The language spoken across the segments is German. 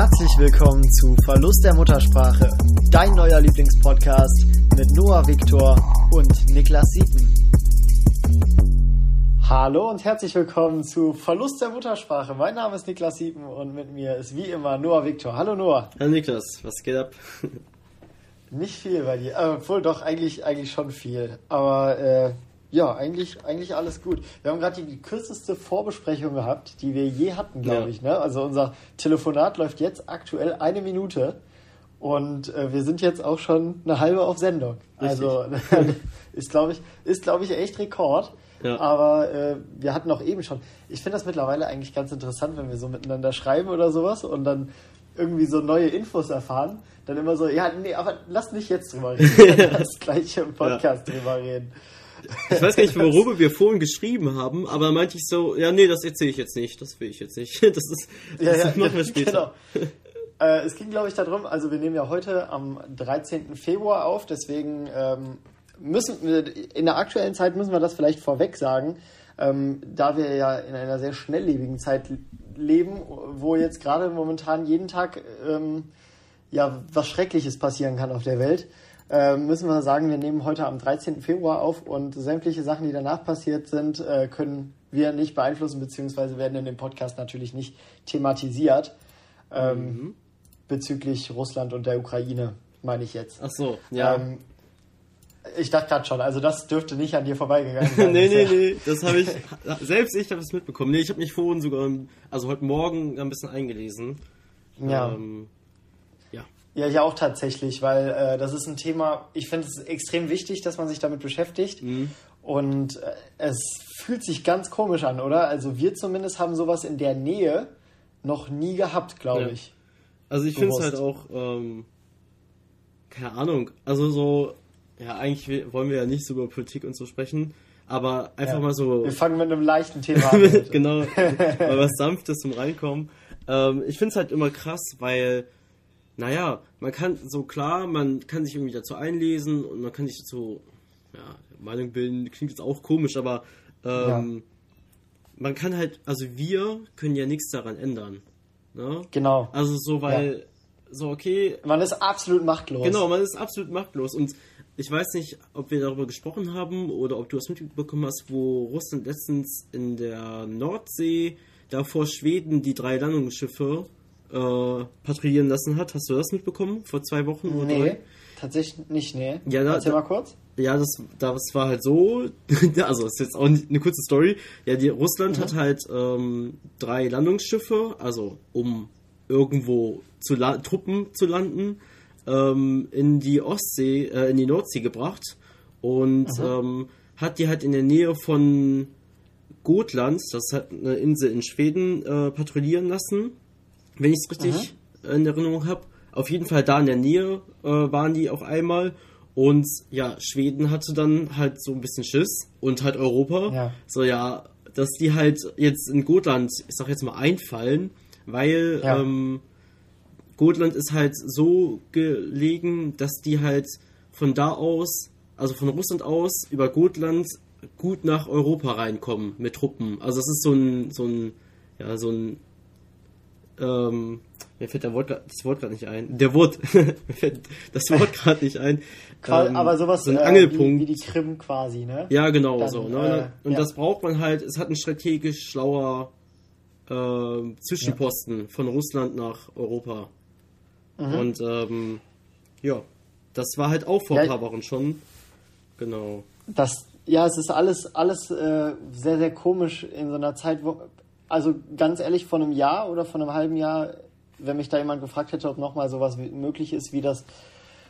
Herzlich willkommen zu Verlust der Muttersprache, dein neuer Lieblingspodcast mit Noah Victor und Niklas Siepen. Hallo und herzlich willkommen zu Verlust der Muttersprache. Mein Name ist Niklas Siepen und mit mir ist wie immer Noah Victor. Hallo Noah. Hallo Niklas, was geht ab? Nicht viel bei dir, obwohl doch eigentlich schon viel, aber ja, eigentlich alles gut. Wir haben gerade die kürzeste Vorbesprechung gehabt, die wir je hatten, glaube ich. Ne? Also unser Telefonat läuft jetzt aktuell 1 Minute und wir sind jetzt auch schon eine halbe auf Sendung. Richtig. Also ist glaube ich echt Rekord. Ja. Aber wir hatten auch eben schon. Ich finde das mittlerweile eigentlich ganz interessant, wenn wir so miteinander schreiben oder sowas und dann irgendwie so neue Infos erfahren, dann immer so, ja, nee, aber lass nicht jetzt drüber reden, lass gleich im Podcast drüber reden. Ich weiß gar nicht, worüber wir vorhin geschrieben haben, aber da meinte ich so, ja, nee, das erzähle ich jetzt nicht, das will ich jetzt nicht. Das machen wir später. Genau. Es ging, glaube ich, darum, also wir nehmen ja heute am 13. Februar auf, deswegen in der aktuellen Zeit müssen wir das vielleicht vorweg sagen, da wir ja in einer sehr schnelllebigen Zeit leben, wo jetzt gerade momentan jeden Tag was Schreckliches passieren kann auf der Welt. Müssen wir sagen, wir nehmen heute am 13. Februar auf und sämtliche Sachen, die danach passiert sind, können wir nicht beeinflussen, beziehungsweise werden in dem Podcast natürlich nicht thematisiert, bezüglich Russland und der Ukraine, meine ich jetzt. Ach so, ja. Ich dachte gerade schon, also das dürfte nicht an dir vorbeigegangen sein. Nee, das habe ich, selbst ich habe es mitbekommen. Nee, ich habe mich vorhin sogar, also heute Morgen ein bisschen eingelesen. Ja. Ja, ich auch tatsächlich, weil das ist ein Thema, ich finde es extrem wichtig, dass man sich damit beschäftigt. Mhm. Und es fühlt sich ganz komisch an, oder? Also wir zumindest haben sowas in der Nähe noch nie gehabt, glaube ich. Also ich finde es halt auch, keine Ahnung, also so, ja, eigentlich wollen wir ja nicht so über Politik und so sprechen, aber einfach mal so... Wir fangen mit einem leichten Thema an. Genau, mal was Sanftes zum Reinkommen. Ich finde es halt immer krass, weil... Naja, man kann sich irgendwie dazu einlesen und man kann sich dazu, Meinung bilden, klingt jetzt auch komisch, aber man kann halt, also wir können ja nichts daran ändern. Ne? Genau. Also so, weil, okay. Man ist absolut machtlos. Genau, man ist absolut machtlos und ich weiß nicht, ob wir darüber gesprochen haben oder ob du das mitbekommen hast, wo Russland letztens in der Nordsee, da vor Schweden, die 3 Landungsschiffe patrouillieren lassen hat. Hast du das mitbekommen? Vor 2 Wochen oder 3? Nee, tatsächlich nicht, nee. Ja, erzähl mal kurz. Ja, das war halt so, also ist jetzt auch eine kurze Story. Ja, Russland hat halt 3 Landungsschiffe, also um irgendwo Truppen zu landen, in die Nordsee gebracht und hat die halt in der Nähe von Gotland, das hat eine Insel in Schweden, patrouillieren lassen. Wenn ich es richtig in Erinnerung habe, auf jeden Fall da in der Nähe waren die auch einmal. Und ja, Schweden hatte dann halt so ein bisschen Schiss und halt Europa. Ja. So, ja, dass die halt jetzt in Gotland, ich sag jetzt mal, einfallen, weil Gotland ist halt so gelegen, dass die halt von da aus, also von Russland aus, über Gotland gut nach Europa reinkommen mit Truppen. Also das ist so ein mir fällt das Wort gerade nicht ein. Mir fällt das Wort gerade nicht ein. Aber sowas so ein Angelpunkt. Wie die Krim quasi, ne? Ja, genau. Dann, so, ne? Und das braucht man halt, es hat einen strategisch schlauer Zwischenposten von Russland nach Europa. Mhm. Und das war halt auch vor ein paar Wochen schon. Genau. Es ist alles sehr, sehr komisch in so einer Zeit, wo... Also ganz ehrlich, vor einem Jahr oder vor einem halben Jahr, wenn mich da jemand gefragt hätte, ob nochmal sowas möglich ist, wie das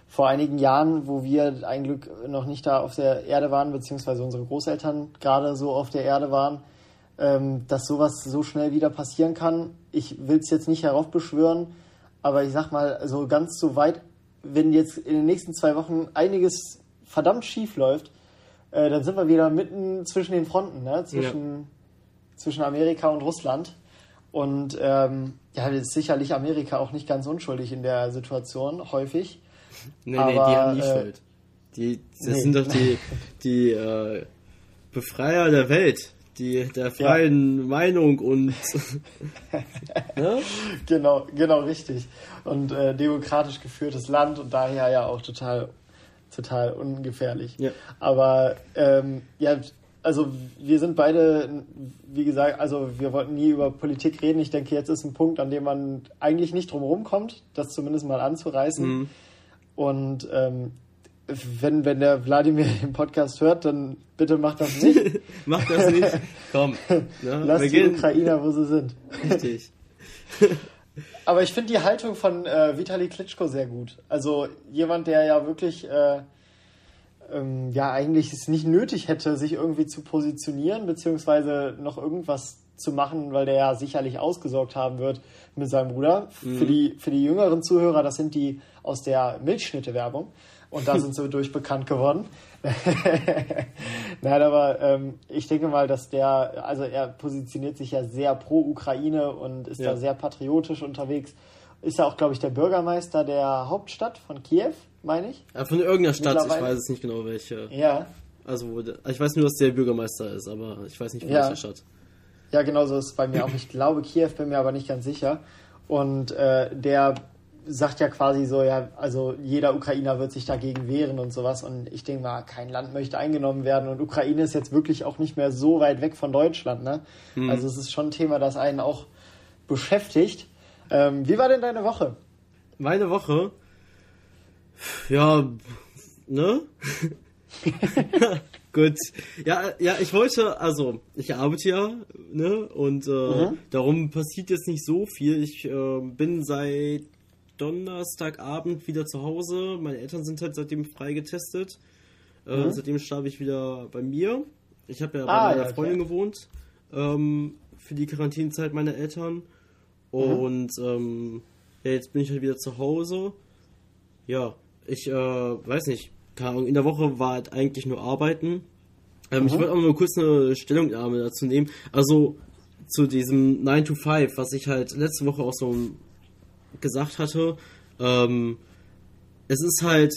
vor einigen Jahren, wo wir ein Glück noch nicht da auf der Erde waren, beziehungsweise unsere Großeltern gerade so auf der Erde waren, dass sowas so schnell wieder passieren kann. Ich will es jetzt nicht heraufbeschwören, aber ich sag mal, so ganz so weit, wenn jetzt in den nächsten 2 Wochen einiges verdammt schief läuft, dann sind wir wieder mitten zwischen den Fronten, ne? Zwischen Amerika und Russland. Und das ist sicherlich Amerika auch nicht ganz unschuldig in der Situation, häufig. Nee, die haben nie Schuld. Das sind doch die Befreier der Welt. der freien Meinung und ne? Genau, richtig. Und demokratisch geführtes Land und daher ja auch total ungefährlich. Ja. Aber also wir sind beide, wie gesagt, also wir wollten nie über Politik reden. Ich denke, jetzt ist ein Punkt, an dem man eigentlich nicht drum rumkommt, das zumindest mal anzureißen. Mhm. Und wenn der Wladimir den Podcast hört, dann bitte macht das nicht. Macht das nicht. Komm. Ja, lass die Ukrainer, wo sie sind. Richtig. Aber ich finde die Haltung von Vitali Klitschko sehr gut. Also jemand, der ja wirklich eigentlich es nicht nötig hätte, sich irgendwie zu positionieren, beziehungsweise noch irgendwas zu machen, weil der ja sicherlich ausgesorgt haben wird mit seinem Bruder. Mhm. Für die jüngeren Zuhörer, das sind die aus der Milchschnitte-Werbung. Und da sind sie durch bekannt geworden. Nein, aber ich denke mal, dass er positioniert sich ja sehr pro Ukraine und ist da sehr patriotisch unterwegs. Ist ja auch, glaube ich, der Bürgermeister der Hauptstadt von Kiew, meine ich. Ja, von irgendeiner Stadt, ich weiß es nicht genau, welche. Ja. Also ich weiß nur, dass der Bürgermeister ist, aber ich weiß nicht, von welcher Stadt. Ja, genau so ist es bei mir auch. Ich glaube Kiew, bin mir aber nicht ganz sicher. Und der sagt ja quasi so, also jeder Ukrainer wird sich dagegen wehren und sowas. Und ich denke mal, kein Land möchte eingenommen werden. Und Ukraine ist jetzt wirklich auch nicht mehr so weit weg von Deutschland, ne? Mhm. Also es ist schon ein Thema, das einen auch beschäftigt. Wie war denn deine Woche? Meine Woche? Ja, ne? Gut. Ja, ich arbeite ja, ne? Und darum passiert jetzt nicht so viel. Ich bin seit Donnerstagabend wieder zu Hause. Meine Eltern sind halt seitdem frei getestet. Seitdem schlafe ich wieder bei mir. Ich habe ja bei meiner Freundin gewohnt für die Quarantänezeit meiner Eltern. Und jetzt bin ich halt wieder zu Hause. Ja, ich weiß nicht. Keine Ahnung, in der Woche war halt eigentlich nur Arbeiten. Ich wollte auch nur kurz eine Stellungnahme dazu nehmen. Also zu diesem 9-to-5, was ich halt letzte Woche auch so gesagt hatte, es ist halt,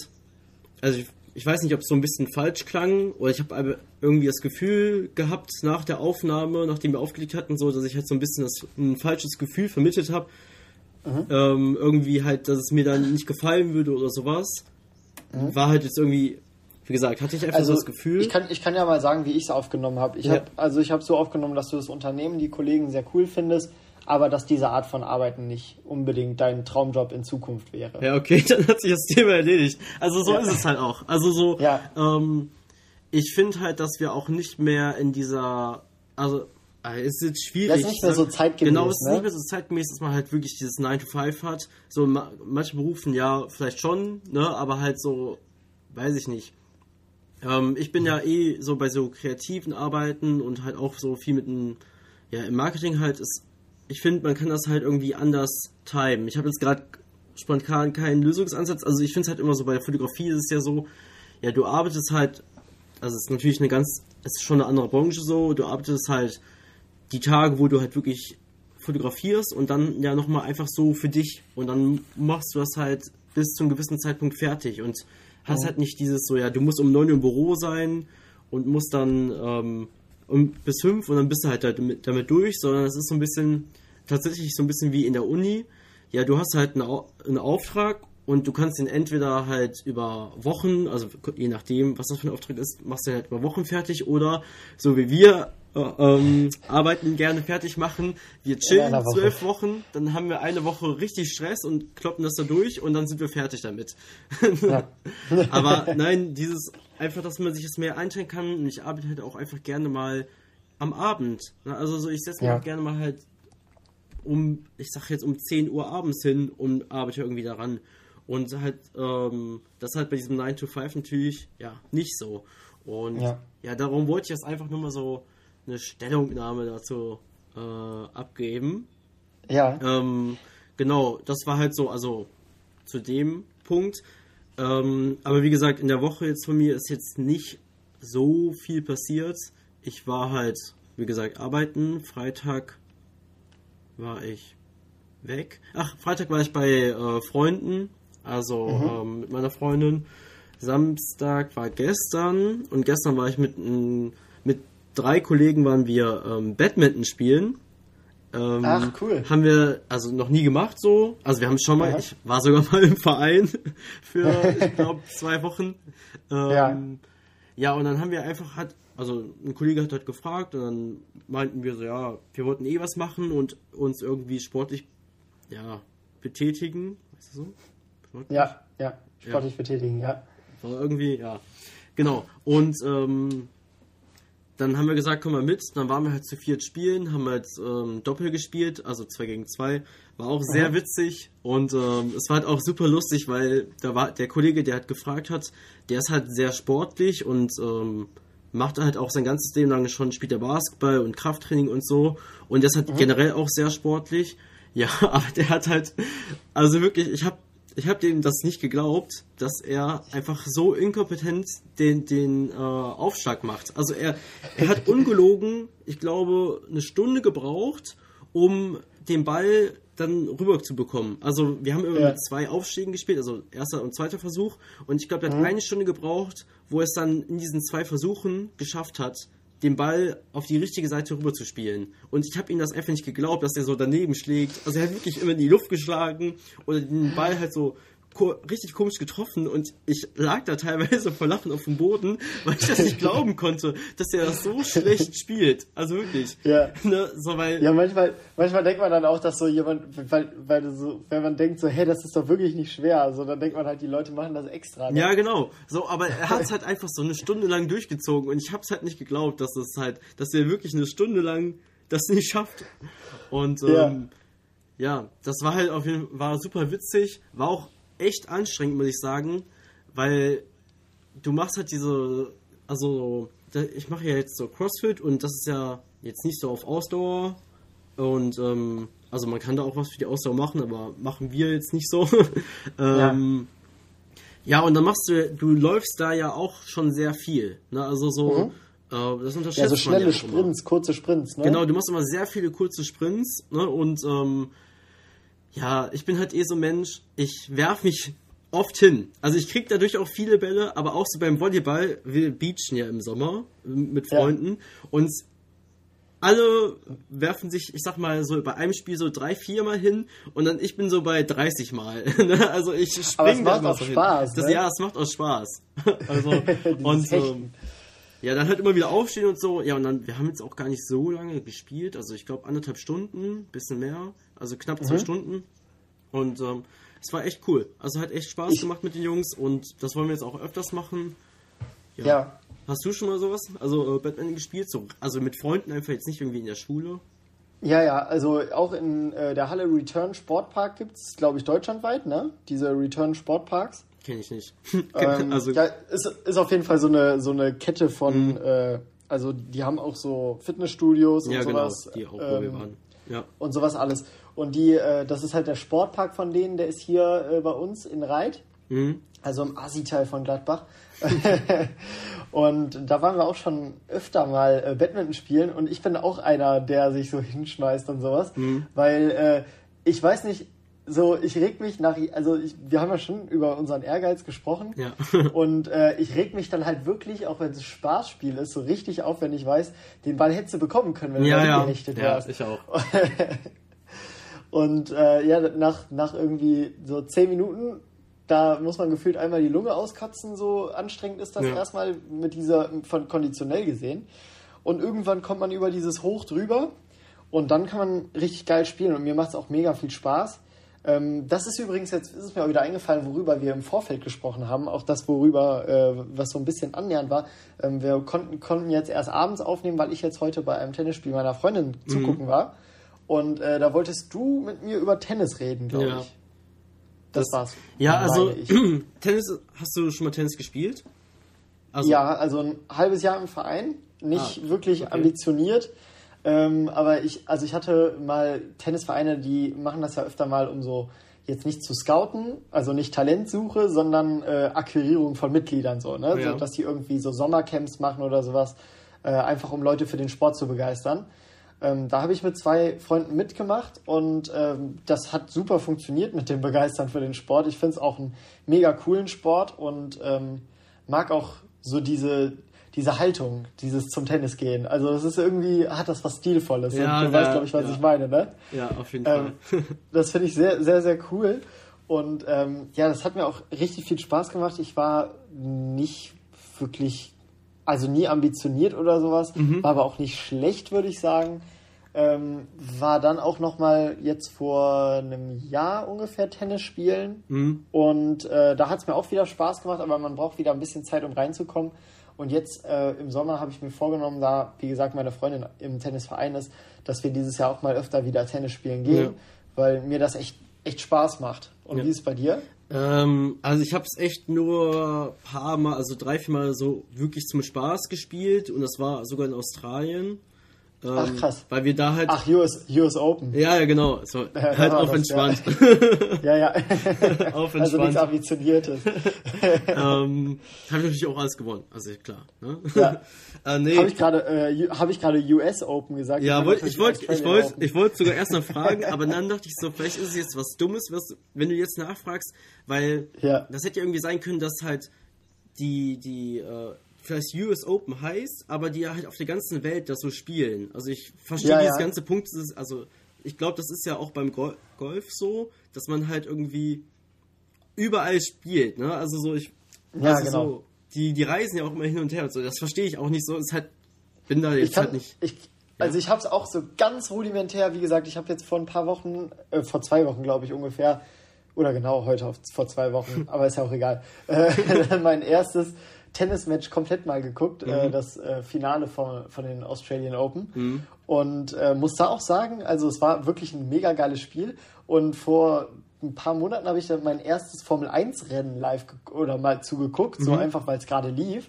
also ich weiß nicht, ob es so ein bisschen falsch klang, oder ich habe irgendwie das Gefühl gehabt nach der Aufnahme, nachdem wir aufgelegt hatten, so, dass ich halt so ein bisschen ein falsches Gefühl vermittelt habe, irgendwie halt, dass es mir dann nicht gefallen würde oder sowas, war halt jetzt irgendwie, wie gesagt, hatte ich einfach so das Gefühl. Ich kann ja mal sagen, wie ich es aufgenommen habe. Ich habe so aufgenommen, dass du das Unternehmen, die Kollegen sehr cool findest, aber dass diese Art von Arbeiten nicht unbedingt dein Traumjob in Zukunft wäre. Ja, okay, dann hat sich das Thema erledigt. Also so ist es halt auch. Also so, ich finde halt, dass wir auch nicht mehr in dieser, also es ist jetzt schwierig. Das ist nicht mehr so zeitgemäß. Genau, es ist nicht mehr so zeitgemäß, dass man halt wirklich dieses 9-to-5 hat. So manche Berufen ja vielleicht schon, ne, aber halt so, weiß ich nicht. Ich bin so bei so kreativen Arbeiten und halt auch so viel mit dem, im Marketing halt ist. Ich finde, man kann das halt irgendwie anders timen. Ich habe jetzt gerade spontan keinen Lösungsansatz. Also ich finde es halt immer so, bei der Fotografie ist es ja so, ja, du arbeitest halt, also es ist natürlich es ist schon eine andere Branche so, du arbeitest halt die Tage, wo du halt wirklich fotografierst und dann ja nochmal einfach so für dich und dann machst du das halt bis zu einem gewissen Zeitpunkt fertig und hast halt nicht dieses so, ja, du musst um 9 Uhr im Büro sein und musst dann bis 5 und dann bist du halt damit durch, sondern es ist so ein bisschen, tatsächlich so ein bisschen wie in der Uni. Ja, du hast halt einen Auftrag und du kannst den entweder halt über Wochen, also je nachdem, was das für ein Auftrag ist, machst du den halt über Wochen fertig oder so wie wir arbeiten gerne fertig machen, wir chillen 12 Wochen, dann haben wir eine Woche richtig Stress und kloppen das da durch und dann sind wir fertig damit. Ja. Aber nein, dieses einfach, dass man sich das mehr einteilen kann und ich arbeite halt auch einfach gerne mal am Abend. Also so, ich setze mich auch gerne mal halt um 10 Uhr abends hin und arbeite irgendwie daran. Und halt, das halt bei diesem 9-to-5 natürlich, nicht so. Und darum wollte ich jetzt einfach nur mal so eine Stellungnahme dazu abgeben. Ja. Genau, das war halt so, also zu dem Punkt. Aber wie gesagt, in der Woche jetzt von mir ist jetzt nicht so viel passiert. Ich war halt, wie gesagt, arbeiten. Freitag war ich weg. Ach, Freitag war ich bei Freunden, also mit meiner Freundin. Samstag war gestern und gestern war ich mit drei Kollegen waren wir Badminton spielen. Ach, cool. Haben wir also noch nie gemacht so. Also wir haben schon mal, ich war sogar mal im Verein für, ich glaube, 2 Wochen. Ja, und dann haben wir einfach also ein Kollege hat gefragt und dann meinten wir so, ja, wir wollten eh was machen und uns irgendwie sportlich, ja, betätigen. Weißt du so? Sportlich? Ja, sportlich betätigen, ja. Also irgendwie, ja. Genau. Und dann haben wir gesagt, komm mal mit. Dann waren wir halt zu 4 spielen, haben halt Doppel gespielt, also 2 gegen 2. War auch sehr witzig und es war halt auch super lustig, weil da war der Kollege, der halt gefragt hat, der ist halt sehr sportlich und macht halt auch sein ganzes Leben lang schon, spielt er Basketball und Krafttraining und so. Und der ist halt generell auch sehr sportlich. Ja, aber der hat halt, also wirklich, ich hab dem das nicht geglaubt, dass er einfach so inkompetent den Aufschlag macht. Also er hat ungelogen, ich glaube, 1 Stunde gebraucht, um den Ball dann rüber zu bekommen. Also wir haben immer mit 2 Aufschlägen gespielt, also 1. und 2. Versuch. Und ich glaube, er hat 1 Stunde gebraucht, wo er es dann in diesen 2 Versuchen geschafft hat, den Ball auf die richtige Seite rüber zu spielen. Und ich habe ihm das einfach nicht geglaubt, dass er so daneben schlägt. Also er hat wirklich immer in die Luft geschlagen oder den Ball halt so richtig komisch getroffen und ich lag da teilweise vor Lachen auf dem Boden, weil ich das nicht glauben konnte, dass er das so schlecht spielt. Also wirklich. Ja. Ne? So, weil ja, manchmal denkt man dann auch, dass so jemand, weil so, wenn man denkt so, hey, das ist doch wirklich nicht schwer, also dann denkt man halt, die Leute machen das extra. Ne? Ja, genau. So, aber er hat es halt einfach so 1 Stunde lang durchgezogen und ich habe es halt nicht geglaubt, dass er wirklich 1 Stunde lang das nicht schafft. Und ja, das war halt auf jeden Fall super witzig, war auch echt anstrengend, muss ich sagen, weil du machst halt ich mache ja jetzt so CrossFit und das ist ja jetzt nicht so auf Ausdauer und also man kann da auch was für die Ausdauer machen, aber machen wir jetzt nicht so. Ja, und dann du läufst da ja auch schon sehr viel, ne? Also so das unterschätzt man ja so schnelle Sprints, kurze Sprints, ne? Genau, du machst immer sehr viele kurze Sprints, ne? Und ja, ich bin halt eh so ein Mensch, ich werf mich oft hin. Also ich krieg dadurch auch viele Bälle, aber auch so beim Volleyball, wir beachen ja im Sommer mit Freunden und alle werfen sich, ich sag mal, so bei einem Spiel so 3-4 Mal hin und dann ich bin so bei 30 Mal. Also ich springe da mal so hin. Ne? Ja, es macht auch Spaß. Also und ja, dann halt immer wieder aufstehen und so. Ja, und dann, wir haben jetzt auch gar nicht so lange gespielt. Also ich glaube anderthalb Stunden, bisschen mehr. Also knapp 2 Stunden. Und es war echt cool. Also hat echt Spaß gemacht mit den Jungs. Und das wollen wir jetzt auch öfters machen. Ja. Hast du schon mal sowas? Also Badminton gespielt? So, also mit Freunden einfach jetzt nicht irgendwie in der Schule? Ja, also auch in der Halle Return Sportpark gibt es, glaube ich, deutschlandweit, ne? Diese Return Sportparks. Kenne ich nicht. Also ja, ist auf jeden Fall so eine Kette von, also die haben auch so Fitnessstudios und sowas. Ja, genau, die auch, wo wir waren. Ja. Und sowas alles. Und die, das ist halt der Sportpark von denen, der ist hier bei uns in Reit, also im Assi-Teil von Gladbach. Und da waren wir auch schon öfter mal Badminton spielen und ich bin auch einer, der sich so hinschmeißt und sowas, weil ich weiß nicht, so, ich reg mich wir haben ja schon über unseren Ehrgeiz gesprochen und ich reg mich dann halt wirklich, auch wenn es ein Spaßspiel ist, so richtig auf, wenn ich weiß, den Ball hättest du bekommen können, wenn du hingerichtet wärst. Ja, ich auch. Und nach irgendwie so 10 Minuten, da muss man gefühlt einmal die Lunge auskotzen, so anstrengend ist das erstmal mit von konditionell gesehen. Und irgendwann kommt man über dieses Hoch drüber und dann kann man richtig geil spielen und mir macht es auch mega viel Spaß. Das ist übrigens, jetzt ist es mir auch wieder eingefallen, worüber wir im Vorfeld gesprochen haben, auch das, was so ein bisschen annähernd war. Wir konnten jetzt erst abends aufnehmen, weil ich jetzt heute bei einem Tennisspiel meiner Freundin zugucken war. Und da wolltest du mit mir über Tennis reden, glaube ich. Das war's. Ja, also Tennis, hast du schon mal Tennis gespielt? Also. Ja, also ein halbes Jahr im Verein, nicht wirklich ambitioniert. Aber ich hatte mal Tennisvereine, die machen das ja öfter mal, um so jetzt nicht zu scouten, also nicht Talentsuche, sondern Akquirierung von Mitgliedern, so, ne? Ja. So, dass die irgendwie so Sommercamps machen oder sowas, einfach um Leute für den Sport zu begeistern. Da habe ich mit 2 Freunden mitgemacht und das hat super funktioniert mit dem Begeistern für den Sport. Ich finde es auch einen mega coolen Sport und mag auch so diese diese Haltung, dieses zum Tennis gehen. Also es ist irgendwie, hat das was Stilvolles. Ja, und du weißt, glaube ich, was ich meine, ne? Ja, auf jeden Fall. Das finde ich sehr, sehr, sehr cool. Und ja, das hat mir auch richtig viel Spaß gemacht. Ich war nicht wirklich, also nie ambitioniert oder sowas, war aber auch nicht schlecht, würde ich sagen. War dann auch nochmal jetzt vor einem Jahr ungefähr Tennis spielen und da hat es mir auch wieder Spaß gemacht, aber man braucht wieder ein bisschen Zeit, um reinzukommen. Und jetzt im Sommer habe ich mir vorgenommen, da, wie gesagt, meine Freundin im Tennisverein ist, dass wir dieses Jahr auch mal öfter wieder Tennis spielen gehen, weil mir das echt Spaß macht. Und wie ist es bei dir? Also ich habe es echt nur ein paar Mal, also 3-4 Mal so wirklich zum Spaß gespielt und das war sogar in Australien. Ach krass. Weil wir da halt... Ach, US Open. Ja, genau. So, ja, halt auf entspannt. Ja, ja. Auf entspannt. Also nichts Ambitioniertes. Habe ich natürlich auch alles gewonnen. Also klar. Ne? Ja. Nee. Habe ich gerade US Open gesagt? Ja, ich wollte sogar erst noch fragen, aber dann dachte ich so, vielleicht ist es jetzt was Dummes, wenn du jetzt nachfragst, weil das hätte ja irgendwie sein können, dass halt die vielleicht US Open heißt, aber die halt auf der ganzen Welt das so spielen. Also ich verstehe dieses ganze Punkt, also ich glaube, das ist ja auch beim Golf so, dass man halt irgendwie überall spielt, ne? Also so, so, die reisen ja auch immer hin und her und so, das verstehe ich auch nicht so, ist halt, bin da jetzt Also ich habe es auch so ganz rudimentär, wie gesagt, ich habe jetzt vor ein paar Wochen, vor 2 Wochen glaube ich ungefähr, oder genau heute vor 2 Wochen, aber ist ja auch egal, mein erstes Tennismatch komplett mal geguckt, das Finale von den Australian Open. Und muss da auch sagen, also es war wirklich ein mega geiles Spiel. Und vor ein paar Monaten habe ich dann mein erstes Formel 1 Rennen live mal zugeguckt, so einfach, weil es gerade lief.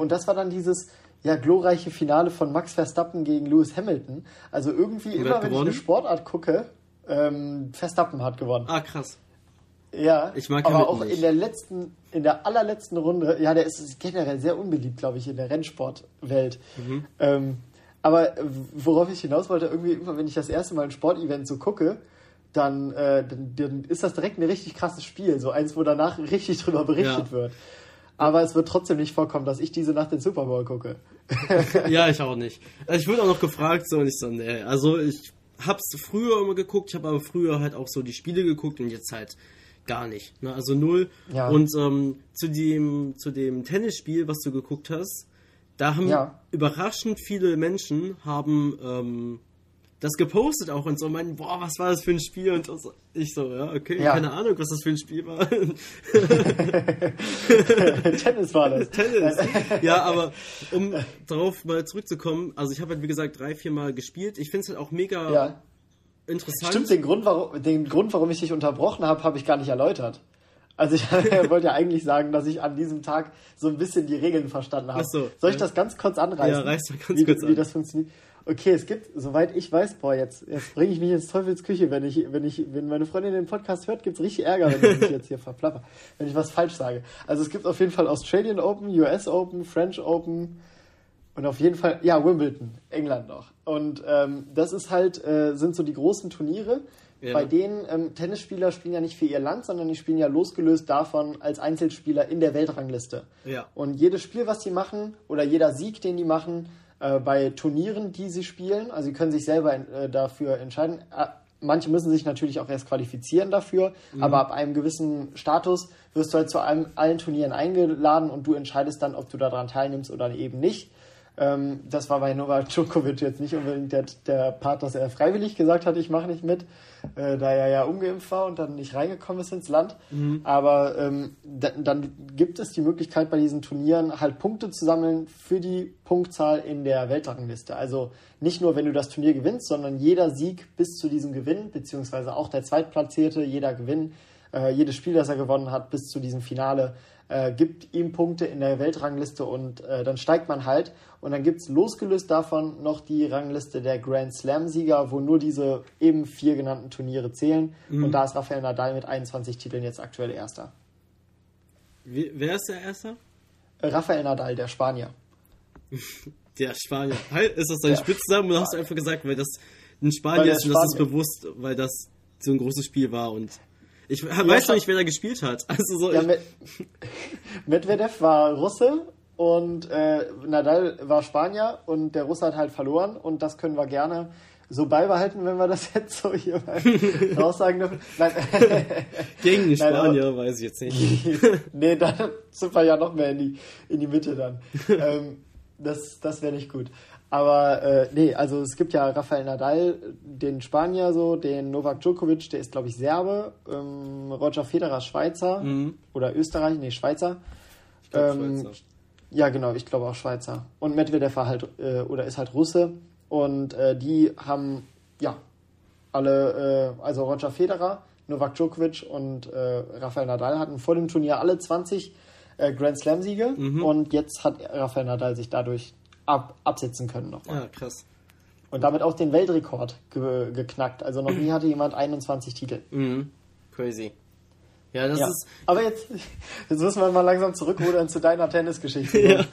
Und das war dann dieses glorreiche Finale von Max Verstappen gegen Lewis Hamilton. Also irgendwie immer, wenn ich eine Sportart gucke, Verstappen hat gewonnen. Ah, krass. Ja, ich mag aber auch nicht. in der allerletzten Runde, ja, der ist generell sehr unbeliebt, glaube ich, in der Rennsportwelt. Aber worauf ich hinaus wollte, irgendwie immer, wenn ich das erste Mal ein Sportevent so gucke, dann ist das direkt ein richtig krasses Spiel, so eins, wo danach richtig drüber berichtet wird. Aber es wird trotzdem nicht vorkommen, dass ich diese Nacht den Super Bowl gucke. Ja, ich auch nicht. Also ich wurde auch noch gefragt, so, und ich so, nee, also ich hab's früher immer geguckt, ich habe aber früher halt auch so die Spiele geguckt und jetzt halt gar nicht, ne? Also null. Ja. Und zu dem Tennisspiel, was du geguckt hast, da haben überraschend viele Menschen das gepostet auch und so meinen, boah, was war das für ein Spiel? Und ich so, ja, okay, keine Ahnung, was das für ein Spiel war. Tennis war das. Tennis. Ja, aber um darauf mal zurückzukommen, also ich habe halt, wie gesagt, 3-4 Mal gespielt. Ich finde es halt auch mega... Ja. Interessant. Stimmt, den Grund, warum ich dich unterbrochen habe, habe ich gar nicht erläutert. Also ich wollte ja eigentlich sagen, dass ich an diesem Tag so ein bisschen die Regeln verstanden habe. Ach so, soll ich das ganz kurz anreißen? Ja, reiß mal ganz kurz an. Wie das funktioniert. Okay, es gibt, soweit ich weiß, jetzt bringe ich mich ins Teufelsküche, wenn meine Freundin den Podcast hört, gibt es richtig Ärger, wenn ich mich jetzt hier verplapper, wenn ich was falsch sage. Also es gibt auf jeden Fall Australian Open, US Open, French Open... Und auf jeden Fall, ja, Wimbledon, England noch. Und das ist halt, sind so die großen Turniere, bei denen Tennisspieler spielen ja nicht für ihr Land, sondern die spielen ja losgelöst davon als Einzelspieler in der Weltrangliste. Ja. Und jedes Spiel, was die machen, oder jeder Sieg, den die machen, bei Turnieren, die sie spielen, also sie können sich selber dafür entscheiden. Manche müssen sich natürlich auch erst qualifizieren dafür, aber ab einem gewissen Status wirst du halt zu allen Turnieren eingeladen und du entscheidest dann, ob du daran teilnimmst oder eben nicht. Das war bei Novak Djokovic jetzt nicht unbedingt der Part, dass er freiwillig gesagt hat, ich mache nicht mit, da er ja ungeimpft war und dann nicht reingekommen ist ins Land. Aber dann gibt es die Möglichkeit, bei diesen Turnieren halt Punkte zu sammeln für die Punktzahl in der Weltrangliste. Also nicht nur, wenn du das Turnier gewinnst, sondern jeder Sieg bis zu diesem Gewinn, beziehungsweise auch der Zweitplatzierte, jeder Gewinn, jedes Spiel, das er gewonnen hat, bis zu diesem Finale, gibt ihm Punkte in der Weltrangliste und dann steigt man halt. Und dann gibt es losgelöst davon noch die Rangliste der Grand Slam-Sieger, wo nur diese eben 4 genannten Turniere zählen. Und da ist Rafael Nadal mit 21 Titeln jetzt aktuell Erster. Wer ist der Erste? Rafael Nadal, der Spanier. Der Spanier. Ist das dein Spitzname oder hast du einfach gesagt, weil das ein Spanier ist und das ist bewusst, weil das so ein großes Spiel war und... Ich weiß noch nicht, wer da gespielt hat. Also so Medvedev war Russe Und Nadal war Spanier und der Russe hat halt verloren und das können wir gerne so beibehalten, wenn wir das jetzt so hier mal raussagen dürfen. Nein. Gegen die Spanier, nein, weiß ich jetzt nicht. Nee, dann sind wir ja noch mehr in die Mitte dann. Das wäre nicht gut. Aber also es gibt ja Rafael Nadal, den Spanier so, den Novak Djokovic, der ist glaube ich Serbe, Roger Federer Schweizer oder Österreich, nee Schweizer. Ich glaube Schweizer. Ja genau, ich glaube auch Schweizer. Und Medvedev war halt, oder ist halt Russe. Und die haben, ja, alle, also Roger Federer, Novak Djokovic und Rafael Nadal hatten vor dem Turnier alle 20 Grand-Slam-Siege. Und jetzt hat Rafael Nadal sich dadurch absetzen können nochmal. Ja, krass. Und damit auch den Weltrekord geknackt. Also noch nie hatte jemand 21 Titel. Mhm. Crazy. Ja, das ist... Aber jetzt müssen wir mal langsam zurückrudern zu deiner Tennisgeschichte. Ja.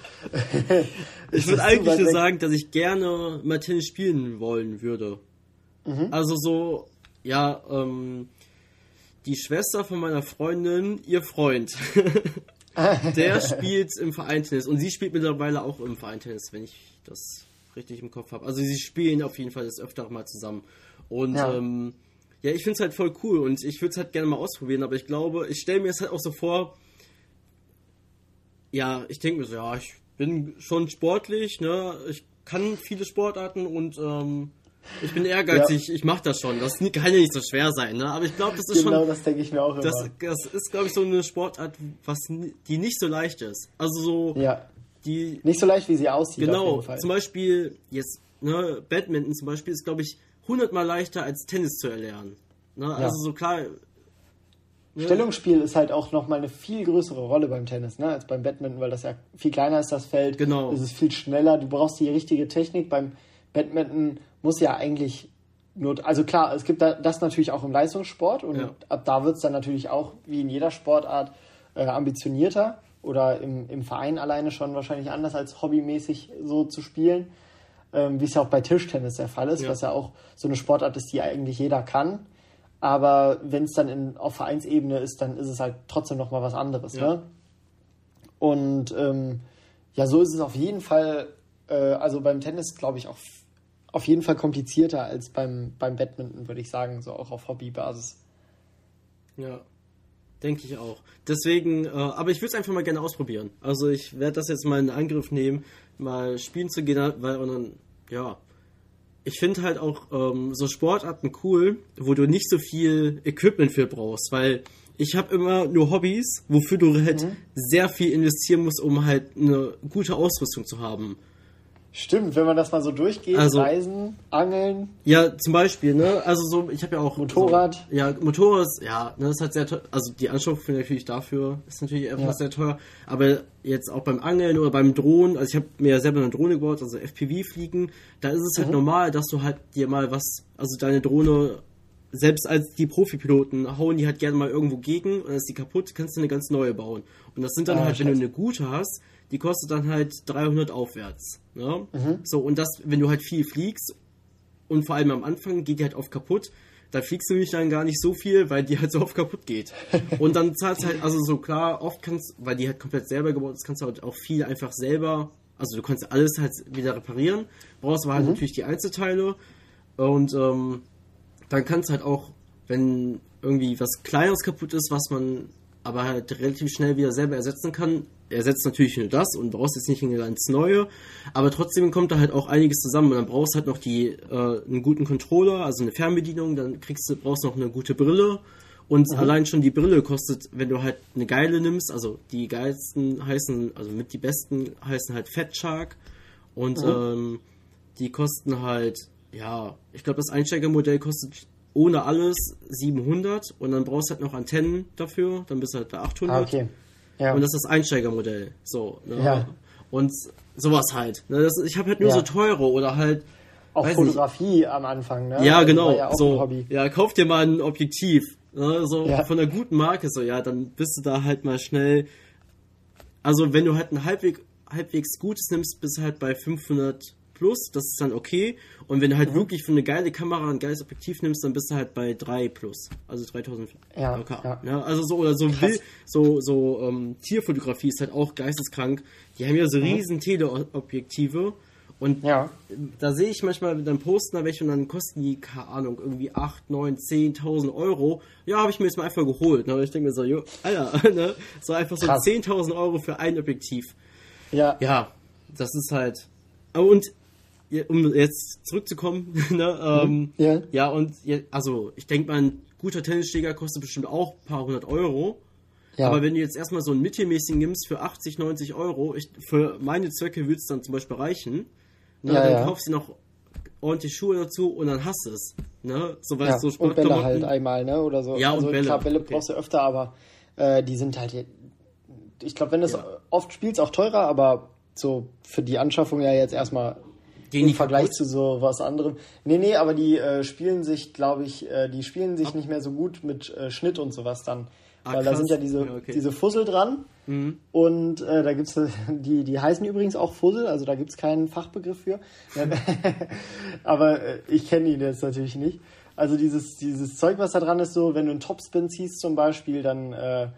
Ich würde eigentlich nur sagen, dass ich gerne mal Tennis spielen wollen würde. Also so, ja, die Schwester von meiner Freundin, ihr Freund, der spielt im Verein Tennis. Und sie spielt mittlerweile auch im Verein Tennis, wenn ich das richtig im Kopf habe. Also sie spielen auf jeden Fall das öfter mal zusammen. Und... Ja. Ja, ich finde es halt voll cool und ich würde es halt gerne mal ausprobieren, aber ich glaube, ich stelle mir es halt auch so vor, ja, ich denke mir so, ja, ich bin schon sportlich, ne, ich kann viele Sportarten und ich bin ehrgeizig, ja. Ich mache das schon, das kann ja nicht so schwer sein, ne, aber ich glaube, das ist genau, das denke ich mir auch immer. Das ist, glaube ich, so eine Sportart, die nicht so leicht ist, also so, ja. Die nicht so leicht, wie sie aussieht, genau, auf jeden Fall. Zum Beispiel, jetzt, ne, Badminton zum Beispiel ist, glaube ich, 100-mal leichter als Tennis zu erlernen. Ne? Also ja. So klar. Ne? Stellungsspiel ist halt auch nochmal eine viel größere Rolle beim Tennis, ne? Als beim Badminton, weil das ja viel kleiner ist, das Feld. Genau. Es ist viel schneller, du brauchst die richtige Technik. Beim Badminton muss ja eigentlich nur... Also klar, es gibt das natürlich auch im Leistungssport und ab da wird es dann natürlich auch, wie in jeder Sportart, ambitionierter oder im Verein alleine schon wahrscheinlich anders als hobbymäßig so zu spielen. Wie es ja auch bei Tischtennis der Fall ist, was ja auch so eine Sportart ist, die eigentlich jeder kann. Aber wenn es dann auf Vereinsebene ist, dann ist es halt trotzdem nochmal was anderes. Ja. Ne? Und so ist es auf jeden Fall, also beim Tennis, glaube ich, auch auf jeden Fall komplizierter als beim Badminton, würde ich sagen, so auch auf Hobbybasis. Ja, denke ich auch. Deswegen, aber ich würde es einfach mal gerne ausprobieren. Also ich werde das jetzt mal in Angriff nehmen, mal spielen zu gehen, weil und dann, ja, ich finde halt auch so Sportarten cool, wo du nicht so viel Equipment für brauchst, weil ich habe immer nur Hobbys, wofür du halt sehr viel investieren musst, um halt eine gute Ausrüstung zu haben. Stimmt, wenn man das mal so durchgeht, also, Reisen, Angeln. Ja, zum Beispiel, ne, also so, ich habe ja auch... Motorrad. So, ja, Motorrad, ja, ne, das ist halt sehr teuer, also die Anschaffung natürlich dafür ist natürlich etwas sehr teuer, aber jetzt auch beim Angeln oder beim Drohnen, also ich habe mir ja selber eine Drohne gebaut, also FPV-Fliegen, da ist es halt normal, dass du halt dir mal was, also deine Drohne, selbst als die Profipiloten hauen die halt gerne mal irgendwo gegen und dann ist die kaputt, kannst du eine ganz neue bauen. Und das sind dann halt, wenn du eine gute hast, die kostet dann halt 300 aufwärts. Ne? So, und das, wenn du halt viel fliegst und vor allem am Anfang geht die halt oft kaputt, da fliegst du nämlich dann gar nicht so viel, weil die halt so oft kaputt geht. Und dann zahlst halt, also so klar, oft kannst, weil die halt komplett selber gebaut ist, kannst du halt auch viel einfach selber, also du kannst alles halt wieder reparieren, brauchst aber halt natürlich die Einzelteile und dann kannst du halt auch, wenn irgendwie was Kleines kaputt ist, was man aber halt relativ schnell wieder selber ersetzen kann, ersetzt natürlich nur das und brauchst jetzt nicht eine ganz neue, aber trotzdem kommt da halt auch einiges zusammen und dann brauchst du halt noch einen guten Controller, also eine Fernbedienung, dann brauchst du noch eine gute Brille und allein schon die Brille kostet, wenn du halt eine geile nimmst, also die geilsten heißen, also mit die besten heißen halt Fat Shark und die kosten halt, ja, ich glaube das Einsteigermodell kostet ohne alles 700 und dann brauchst du halt noch Antennen dafür, dann bist du halt bei 800. Ah, okay. Ja. Und das ist das Einsteigermodell. So, ne? Ja. Und sowas halt. Ich habe halt nur so teure oder halt. Auch Fotografie nicht. Am Anfang, ne? Ja, genau. Ja, so, Hobby. Ja, kauf dir mal ein Objektiv. Ne? So von einer guten Marke, so, ja, dann bist du da halt mal schnell. Also, wenn du halt ein halbwegs gutes nimmst, bist du halt bei 500 plus, das ist dann okay. Und wenn du halt wirklich für eine geile Kamera ein geiles Objektiv nimmst, dann bist du halt bei 3 plus. Also 3000. Ja, ja. Ja, also so, oder so Tierfotografie ist halt auch geisteskrank. Die haben ja so riesen Teleobjektive. Und da sehe ich manchmal, dann posten da welche und dann kosten die, keine Ahnung, irgendwie 8, 9, 10.000 Euro. Ja, habe ich mir jetzt mal einfach geholt. Ne? Und ich denke mir so, jo, Alter, ne? So einfach so 10.000 Euro für ein Objektiv. Ja. Ja, das ist halt... Und, um jetzt zurückzukommen, ne? Ja, und also ich denke mal, ein guter Tennisschläger kostet bestimmt auch ein paar hundert Euro. Ja. Aber wenn du jetzt erstmal so einen mittelmäßigen nimmst für 80, 90 Euro, für meine Zwecke würde es dann zum Beispiel reichen. Ne, ja, dann kaufst du noch ordentlich Schuhe dazu und dann hast du es. Ne? So, ja, so und Bälle halt einmal, ne? Oder so. Ja, also, und Bälle. Klar, Bälle brauchst du öfter, aber die sind halt hier. Ich glaube, wenn du es oft spielst, auch teurer, aber so für die Anschaffung ja jetzt erstmal im Vergleich zu so was anderem. Nee, aber die spielen sich, glaube ich, nicht mehr so gut mit Schnitt und sowas dann. Weil da sind ja diese Fussel dran und da gibt es, die heißen übrigens auch Fussel, also da gibt es keinen Fachbegriff für. Aber ich kenne ihn jetzt natürlich nicht. Also dieses Zeug, was da dran ist, so wenn du einen Topspin ziehst zum Beispiel, dann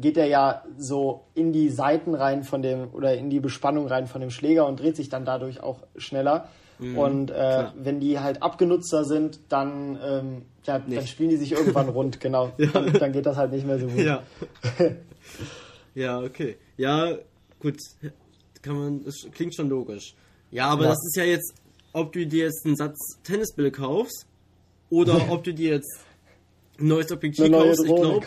geht der ja so in die Seiten rein von dem, oder in die Bespannung rein von dem Schläger und dreht sich dann dadurch auch schneller. Und wenn die halt abgenutzter sind, dann, dann spielen die sich irgendwann rund, genau. Ja. Dann geht das halt nicht mehr so gut. Ja, ja, okay. Ja, gut, das klingt schon logisch. Ja, aber das ist ja jetzt, ob du dir jetzt einen Satz Tennisbälle kaufst oder ob du dir jetzt ein neues Objektiv kaufst, ich glaube,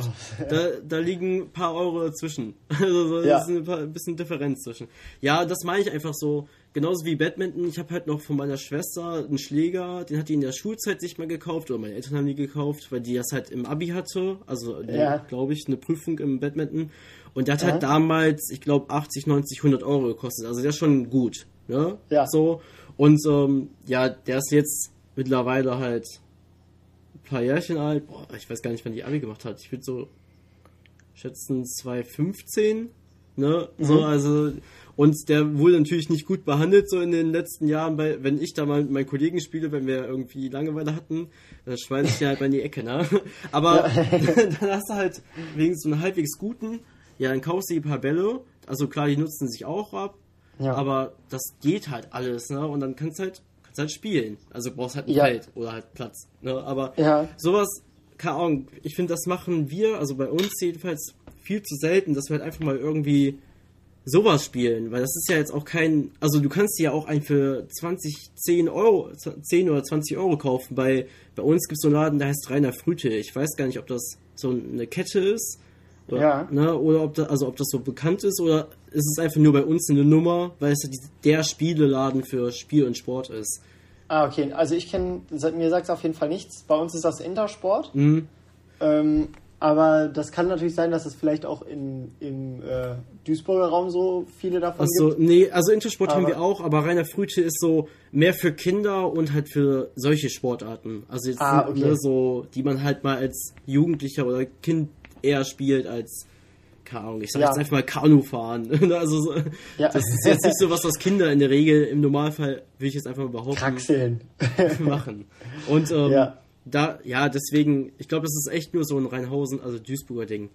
da liegen ein paar Euro dazwischen. Also das ist ein bisschen Differenz zwischen. Ja, das meine ich einfach so. Genauso wie Badminton, ich habe halt noch von meiner Schwester einen Schläger, den hat die in der Schulzeit sich mal gekauft, oder meine Eltern haben die gekauft, weil die das halt im Abi hatte, also glaube ich, eine Prüfung im Badminton. Und der hat halt damals, ich glaube, 80, 90, 100 Euro gekostet, also der ist schon gut, ne? Ja. So. Und der ist jetzt mittlerweile halt ein paar Jährchen alt, boah, ich weiß gar nicht, wann die Abi gemacht hat, ich würde so schätzen 2015, ne? So, also... Und der wurde natürlich nicht gut behandelt, so in den letzten Jahren, weil, wenn ich da mal mit meinen Kollegen spiele, wenn wir irgendwie Langeweile hatten, dann schmeiße ich den halt mal in die Ecke, ne? Aber dann hast du halt wegen so einem halbwegs guten, ja, dann kaufst du die paar Bälle, also klar, die nutzen sich auch ab, aber das geht halt alles, ne? Und dann kannst halt spielen. Also brauchst halt ein Feld oder halt Platz, ne? Aber sowas, keine Ahnung, ich finde, das machen wir, also bei uns jedenfalls, viel zu selten, dass wir halt einfach mal irgendwie sowas spielen, weil das ist ja jetzt auch kein, also du kannst dir ja auch einen für 10 oder 20 Euro kaufen, bei uns gibt es so einen Laden, der heißt Rainer Frühte, ich weiß gar nicht, ob das so eine Kette ist, oder, ne, oder ob das so bekannt ist, oder ist es einfach nur bei uns eine Nummer, weil es ja der Spieleladen für Spiel und Sport ist. Ah, okay, also mir sagt es auf jeden Fall nichts, bei uns ist das Intersport, aber das kann natürlich sein, dass es vielleicht auch im Duisburger Raum so viele davon gibt. Nee, also Intersport haben wir auch, aber Rainer Frühte ist so mehr für Kinder und halt für solche Sportarten. Also jetzt so, die man halt mal als Jugendlicher oder Kind eher spielt als, keine Ahnung, ich sag jetzt einfach mal Kanu fahren. Also so, das ist jetzt nicht so was, was Kinder in der Regel, im Normalfall, will ich jetzt einfach überhaupt nicht machen. Und deswegen, ich glaube, das ist echt nur so ein Rheinhausen, also Duisburger Ding.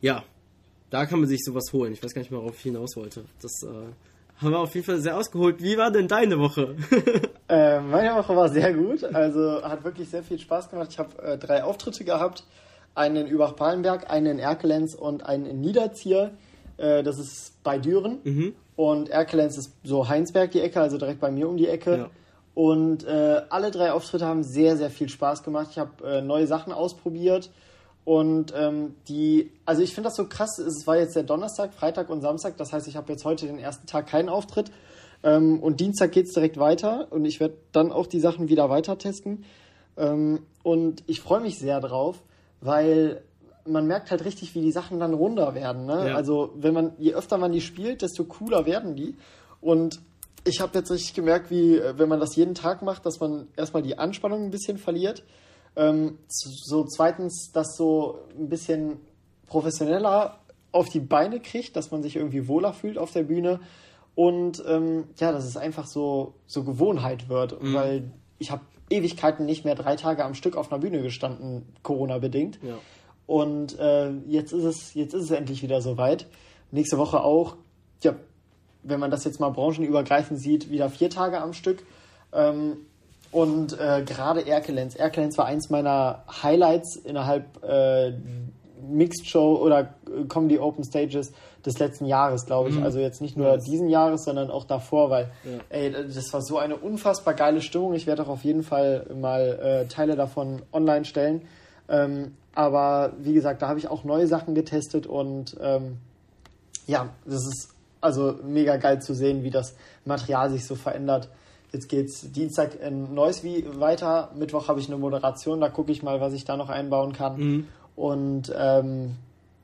Ja, da kann man sich sowas holen. Ich weiß gar nicht mal, worauf ich hinaus wollte. Das haben wir auf jeden Fall sehr ausgeholt. Wie war denn deine Woche? Meine Woche war sehr gut. Also hat wirklich sehr viel Spaß gemacht. Ich habe 3 Auftritte gehabt. Einen in Übach-Palenberg, einen in Erkelenz und einen in Niederzier. Das ist bei Düren. Und Erkelenz ist so Heinsberg die Ecke, also direkt bei mir um die Ecke. Ja. Und alle 3 Auftritte haben sehr, sehr viel Spaß gemacht. Ich habe neue Sachen ausprobiert. Und also ich finde das so krass. Es war jetzt der Donnerstag, Freitag und Samstag. Das heißt, ich habe jetzt heute den ersten Tag keinen Auftritt. Und Dienstag geht es direkt weiter. Und ich werde dann auch die Sachen wieder weiter testen. Und ich freue mich sehr drauf, weil man merkt halt richtig, wie die Sachen dann runder werden. Ne? Ja. Also je öfter man die spielt, desto cooler werden die. Und ich habe jetzt richtig gemerkt, wie, wenn man das jeden Tag macht, dass man erstmal die Anspannung ein bisschen verliert. So zweitens, das so ein bisschen professioneller auf die Beine kriegt, dass man sich irgendwie wohler fühlt auf der Bühne. Und ja, dass es einfach so Gewohnheit wird, weil ich habe Ewigkeiten nicht mehr 3 Tage am Stück auf einer Bühne gestanden, Corona-bedingt. Ja. Und jetzt ist es endlich wieder soweit. Nächste Woche auch, ja, wenn man das jetzt mal branchenübergreifend sieht, wieder 4 Tage am Stück. Und gerade Erkelenz. Erkelenz war eins meiner Highlights innerhalb Mixed Show oder Comedy Open Stages des letzten Jahres, glaube ich. Also jetzt nicht nur diesen Jahres, sondern auch davor, weil das war so eine unfassbar geile Stimmung. Ich werde auch auf jeden Fall mal Teile davon online stellen. Aber wie gesagt, da habe ich auch neue Sachen getestet und ja, das ist also mega geil zu sehen, wie das Material sich so verändert. Jetzt geht's Dienstag in Neuss weiter. Mittwoch habe ich eine Moderation, da gucke ich mal, was ich da noch einbauen kann. Und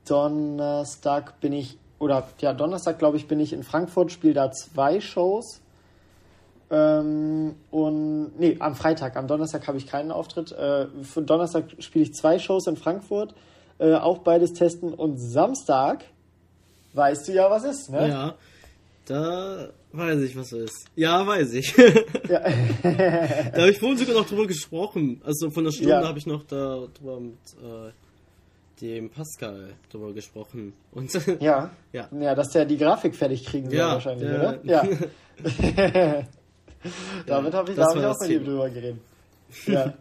Donnerstag, glaube ich, bin ich in Frankfurt, spiele da 2 Shows. Am Donnerstag habe ich keinen Auftritt. Für Donnerstag spiele ich 2 Shows in Frankfurt, auch beides testen. Und Samstag, weißt du ja, was ist, ne? Ja, da weiß ich, was ist. Ja, weiß ich. Ja. Da habe ich vorhin sogar noch drüber gesprochen. Also von der Stunde habe ich noch da drüber mit dem Pascal drüber gesprochen. Und ja, dass der die Grafik fertig kriegen soll wahrscheinlich, oder? Ja. Damit habe ich auch mit ihm drüber geredet. Ja.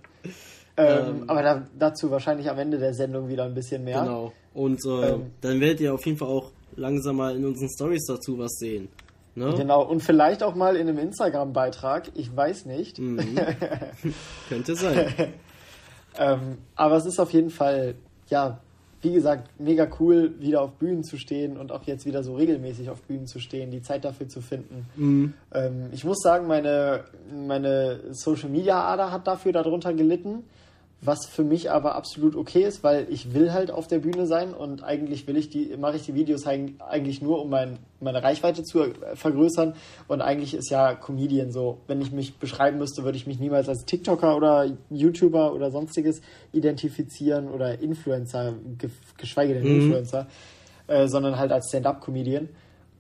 Aber dazu wahrscheinlich am Ende der Sendung wieder ein bisschen mehr. Genau. Und dann werdet ihr auf jeden Fall auch langsam mal in unseren Stories dazu was sehen. Ne? Genau, und vielleicht auch mal in einem Instagram-Beitrag, ich weiß nicht. Könnte sein. Aber es ist auf jeden Fall, ja, wie gesagt, mega cool, wieder auf Bühnen zu stehen und auch jetzt wieder so regelmäßig auf Bühnen zu stehen, die Zeit dafür zu finden. Ich muss sagen, meine Social-Media-Ader hat dafür darunter gelitten, was für mich aber absolut okay ist, weil ich will halt auf der Bühne sein und eigentlich mache ich die Videos eigentlich nur, um meine Reichweite zu vergrößern, und eigentlich ist ja Comedian so, wenn ich mich beschreiben müsste, würde ich mich niemals als TikToker oder YouTuber oder sonstiges identifizieren oder Influencer, geschweige denn Influencer, sondern halt als Stand-Up-Comedian.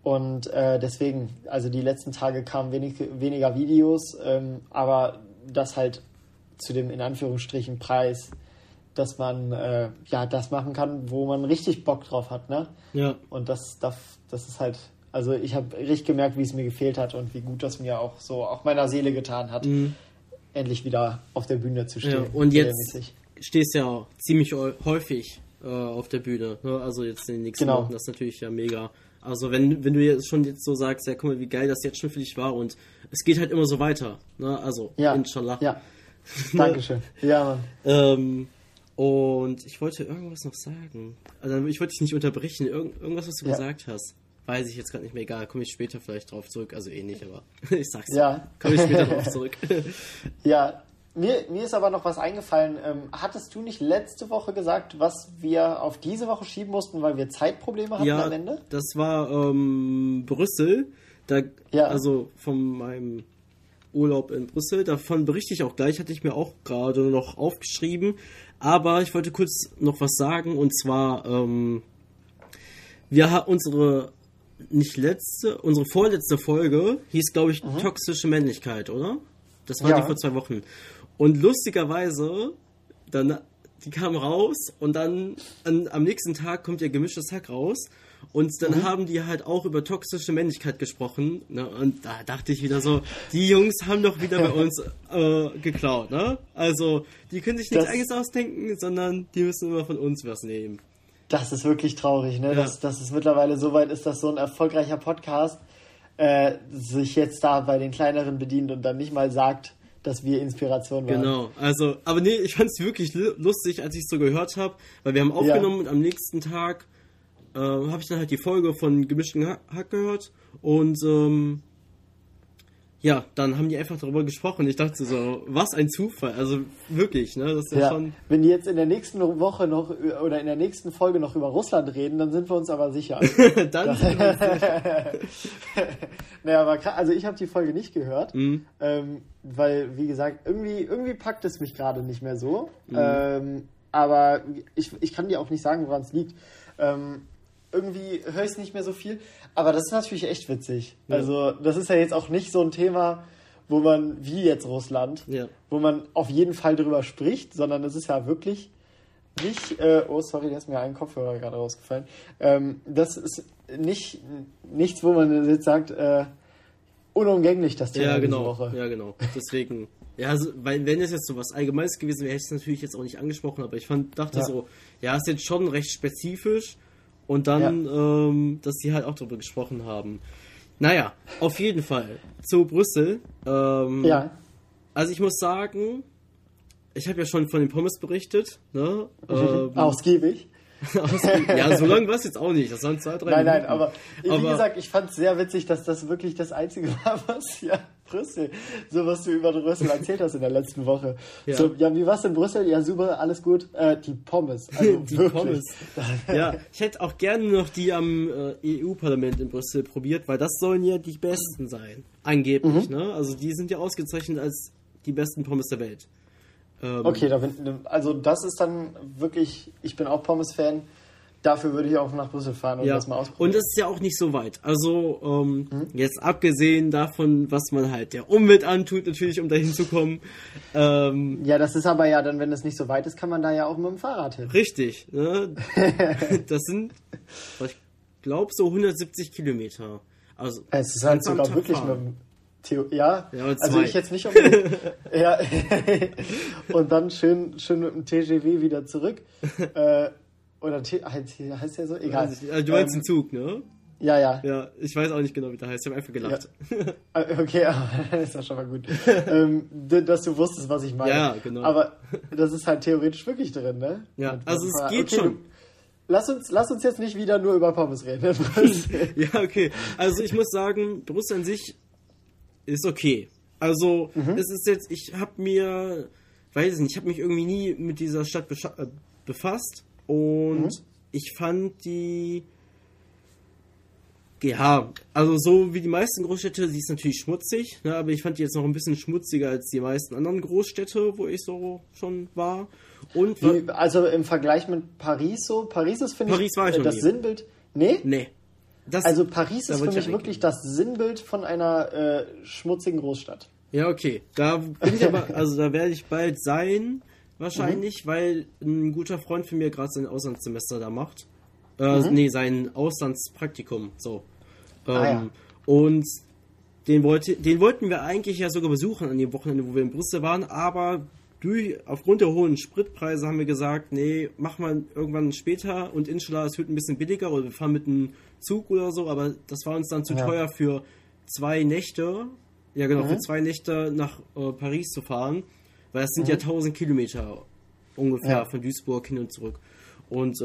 Und deswegen, also die letzten Tage kamen weniger Videos, aber das halt zu dem in Anführungsstrichen Preis, dass man das machen kann, wo man richtig Bock drauf hat, ne? Ja. Und das ist halt, also ich habe richtig gemerkt, wie es mir gefehlt hat und wie gut das mir auch so auf meiner Seele getan hat, endlich wieder auf der Bühne zu stehen. Ja, und jetzt stehst du ja auch ziemlich häufig auf der Bühne, ne? Also jetzt in den nächsten Monaten, das ist natürlich ja mega. Also wenn du jetzt schon so sagst, ja guck mal, wie geil das jetzt schon für dich war, und es geht halt immer so weiter, ne? Also inshallah. Ja. Dankeschön. Ja, Mann. Und ich wollte irgendwas noch sagen. Also ich wollte dich nicht unterbrechen. Irgendwas, was du gesagt hast, weiß ich jetzt gerade nicht mehr. Egal, komme ich später vielleicht drauf zurück. Also nicht, aber ich sag's. Ja. Komme ich später drauf zurück. Ja, mir ist aber noch was eingefallen. Hattest du nicht letzte Woche gesagt, was wir auf diese Woche schieben mussten, weil wir Zeitprobleme hatten am Ende? Ja, das war Brüssel. Also von meinem Urlaub in Brüssel, davon berichte ich auch gleich, hatte ich mir auch gerade noch aufgeschrieben, aber ich wollte kurz noch was sagen, und zwar wir hatten unsere vorletzte Folge hieß, glaube ich, toxische Männlichkeit, oder? Das war die vor 2 Wochen, und lustigerweise, dann, die kam raus und dann am nächsten Tag kommt ihr gemischtes Hack raus. Und dann haben die halt auch über toxische Männlichkeit gesprochen, ne? Und da dachte ich wieder so, die Jungs haben doch wieder bei uns geklaut, ne? Also, die können sich nichts Eigenes ausdenken, sondern die müssen immer von uns was nehmen. Das ist wirklich traurig, ne? Ja. Dass es mittlerweile so weit ist, dass so ein erfolgreicher Podcast sich jetzt da bei den Kleineren bedient und dann nicht mal sagt, dass wir Inspiration waren. Genau, also, aber nee, ich fand es wirklich lustig, als ich es so gehört habe, weil wir haben aufgenommen und am nächsten Tag habe ich dann halt die Folge von Gemischten Hack gehört, und dann haben die einfach darüber gesprochen. Ich dachte so, was ein Zufall. Also wirklich, ne? Das ist ja schon. Wenn die jetzt in der nächsten Woche noch oder in der nächsten Folge noch über Russland reden, dann sind wir uns aber sicher. Dann sind wir uns sicher. Naja, aber krass, also ich habe die Folge nicht gehört, weil, wie gesagt, irgendwie packt es mich gerade nicht mehr so. Aber ich kann dir auch nicht sagen, woran es liegt. irgendwie höre ich es nicht mehr so viel. Aber das ist natürlich echt witzig. Ja. Also das ist ja jetzt auch nicht so ein Thema, wo man, wie jetzt Russland, ja, wo man auf jeden Fall drüber spricht, sondern das ist ja wirklich nicht, oh sorry, da ist mir ein Kopfhörer gerade rausgefallen. Das ist nichts, wo man jetzt sagt, unumgänglich das Thema, ja, genau, diese Woche. Ja, genau. Deswegen, ja, also, weil wenn es jetzt so was Allgemeines gewesen wäre, hätte ich es natürlich jetzt auch nicht angesprochen, aber ich dachte ja, so, ja, ist jetzt schon recht spezifisch und dann, ja, dass sie halt auch darüber gesprochen haben. Naja, auf jeden Fall zu Brüssel. Ja. Also ich muss sagen, ich habe ja schon von den Pommes berichtet. Ne? Ausgiebig. Ja, so lange war es jetzt auch nicht. Das waren 2-3 Minuten. Nein, aber wie gesagt, ich fand es sehr witzig, dass das wirklich das Einzige war, was ja Brüssel, so was du über Brüssel erzählt hast in der letzten Woche. Ja, so, ja, wie war es in Brüssel? Ja, super, alles gut. Die Pommes. Also die wirklich. Pommes. Ja, ich hätte auch gerne noch die am EU-Parlament in Brüssel probiert, weil das sollen ja die besten sein, angeblich. Mhm. Ne? Also die sind ja ausgezeichnet als die besten Pommes der Welt. Okay, also das ist dann wirklich, ich bin auch Pommes-Fan, dafür würde ich auch nach Brüssel fahren und ja, das mal ausprobieren. Und das ist ja auch nicht so weit. Also jetzt abgesehen davon, was man halt der Umwelt antut, natürlich, um da hinzukommen. Ja, das ist aber ja dann, wenn das nicht so weit ist, kann man da ja auch mit dem Fahrrad hin. Richtig. Ne? Das sind, ich glaube, so 170 Kilometer. Also es ist halt sogar wirklich fahren. Ja, also ich jetzt nicht unbedingt. Ja. Und dann schön mit dem TGW wieder zurück. Oder heißt der so? Egal. Du meinst den Zug, ne? Ja. Ja, ich weiß auch nicht genau, wie der heißt. Ich habe einfach gelacht. Ja. Okay, ist ja schon mal gut. Dass du wusstest, was ich meine. Ja, genau. Aber das ist halt theoretisch wirklich drin, ne? Ja, also es geht okay, schon. Lass uns jetzt nicht wieder nur über Pommes reden. Ja, okay. Also ich muss sagen, Brüssel an sich ist okay. Also, es ist jetzt, ich habe mich irgendwie nie mit dieser Stadt befasst und ich fand die, ja, also so wie die meisten Großstädte, sie ist natürlich schmutzig, ne, aber ich fand die jetzt noch ein bisschen schmutziger als die meisten anderen Großstädte, wo ich so schon war. Und also im Vergleich mit Paris so, Paris war ich noch nie. Sinnbild, Nee. Also Paris ist für mich wirklich das Sinnbild von einer schmutzigen Großstadt. Ja, okay. Da bin ich aber, also da werde ich bald sein, wahrscheinlich, weil ein guter Freund von mir gerade sein Auslandssemester da macht. Sein Auslandspraktikum. So. Und den wollten wir eigentlich ja sogar besuchen an dem Wochenende, wo wir in Brüssel waren, aber aufgrund der hohen Spritpreise haben wir gesagt, nee, mach mal irgendwann später und inshallah, es wird ein bisschen billiger oder wir fahren mit einem Zug oder so, aber das war uns dann zu teuer für 2 Nächte, ja genau, für 2 Nächte nach Paris zu fahren, weil es sind ja 1000 Kilometer ungefähr von Duisburg hin und zurück. Und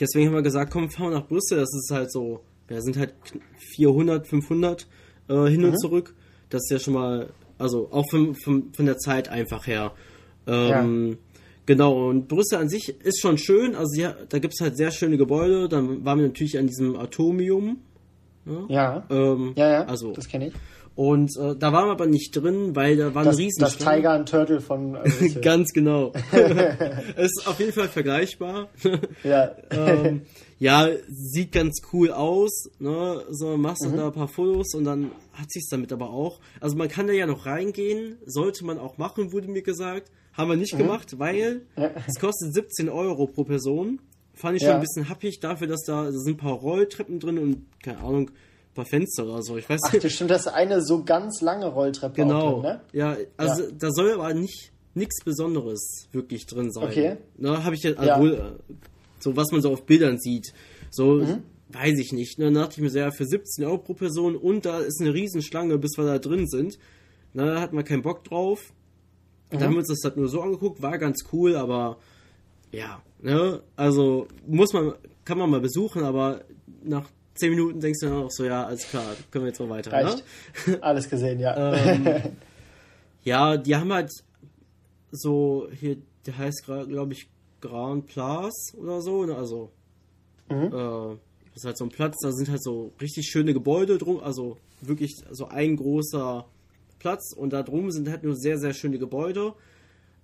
deswegen haben wir gesagt, komm, fahren wir nach Brüssel, das ist halt so, ja, sind halt 400, 500 hin und zurück, das ist ja schon mal, also auch von der Zeit einfach her. Genau, und Brüssel an sich ist schon schön, also ja, da gibt es halt sehr schöne Gebäude, dann waren wir natürlich an diesem Atomium. Ja, also, das kenne ich. Und da waren wir aber nicht drin, weil da waren riesen... Das Tiger and Turtle von... Ganz genau. Ist auf jeden Fall vergleichbar. Ja. Ja, sieht ganz cool aus, ne? So, machst du da ein paar Fotos und dann hat sich's damit aber auch. Also man kann da ja noch reingehen, sollte man auch machen, wurde mir gesagt. Haben wir nicht gemacht, weil es kostet 17 € pro Person. Fand ich schon ein bisschen happig dafür, dass da sind ein paar Rolltreppen drin und, keine Ahnung, ein paar Fenster oder so. Ich weiß nicht. Ach, stimmt, das ist eine so ganz lange Rolltreppe. Genau. Auch drin, ne? Ja, also da soll aber nichts Besonderes wirklich drin sein. Okay. Na, habe ich ja, so was man so auf Bildern sieht. So, weiß ich nicht. Ne? Dann dachte ich mir so, ja, für 17 € pro Person und da ist eine Riesenschlange, bis wir da drin sind. Na, da hat man keinen Bock drauf. Da haben wir uns das halt nur so angeguckt, war ganz cool, aber ja, ne, also kann man mal besuchen, aber nach 10 Minuten denkst du dann auch so, ja, alles klar, können wir jetzt mal weiter. Reicht. Ne? Alles gesehen, ja. Ja, die haben halt so, hier, der heißt glaube ich Grand Place oder so, ne? Also das ist halt so ein Platz, da sind halt so richtig schöne Gebäude drum, also wirklich so ein großer Platz und da drum sind halt nur sehr, sehr schöne Gebäude.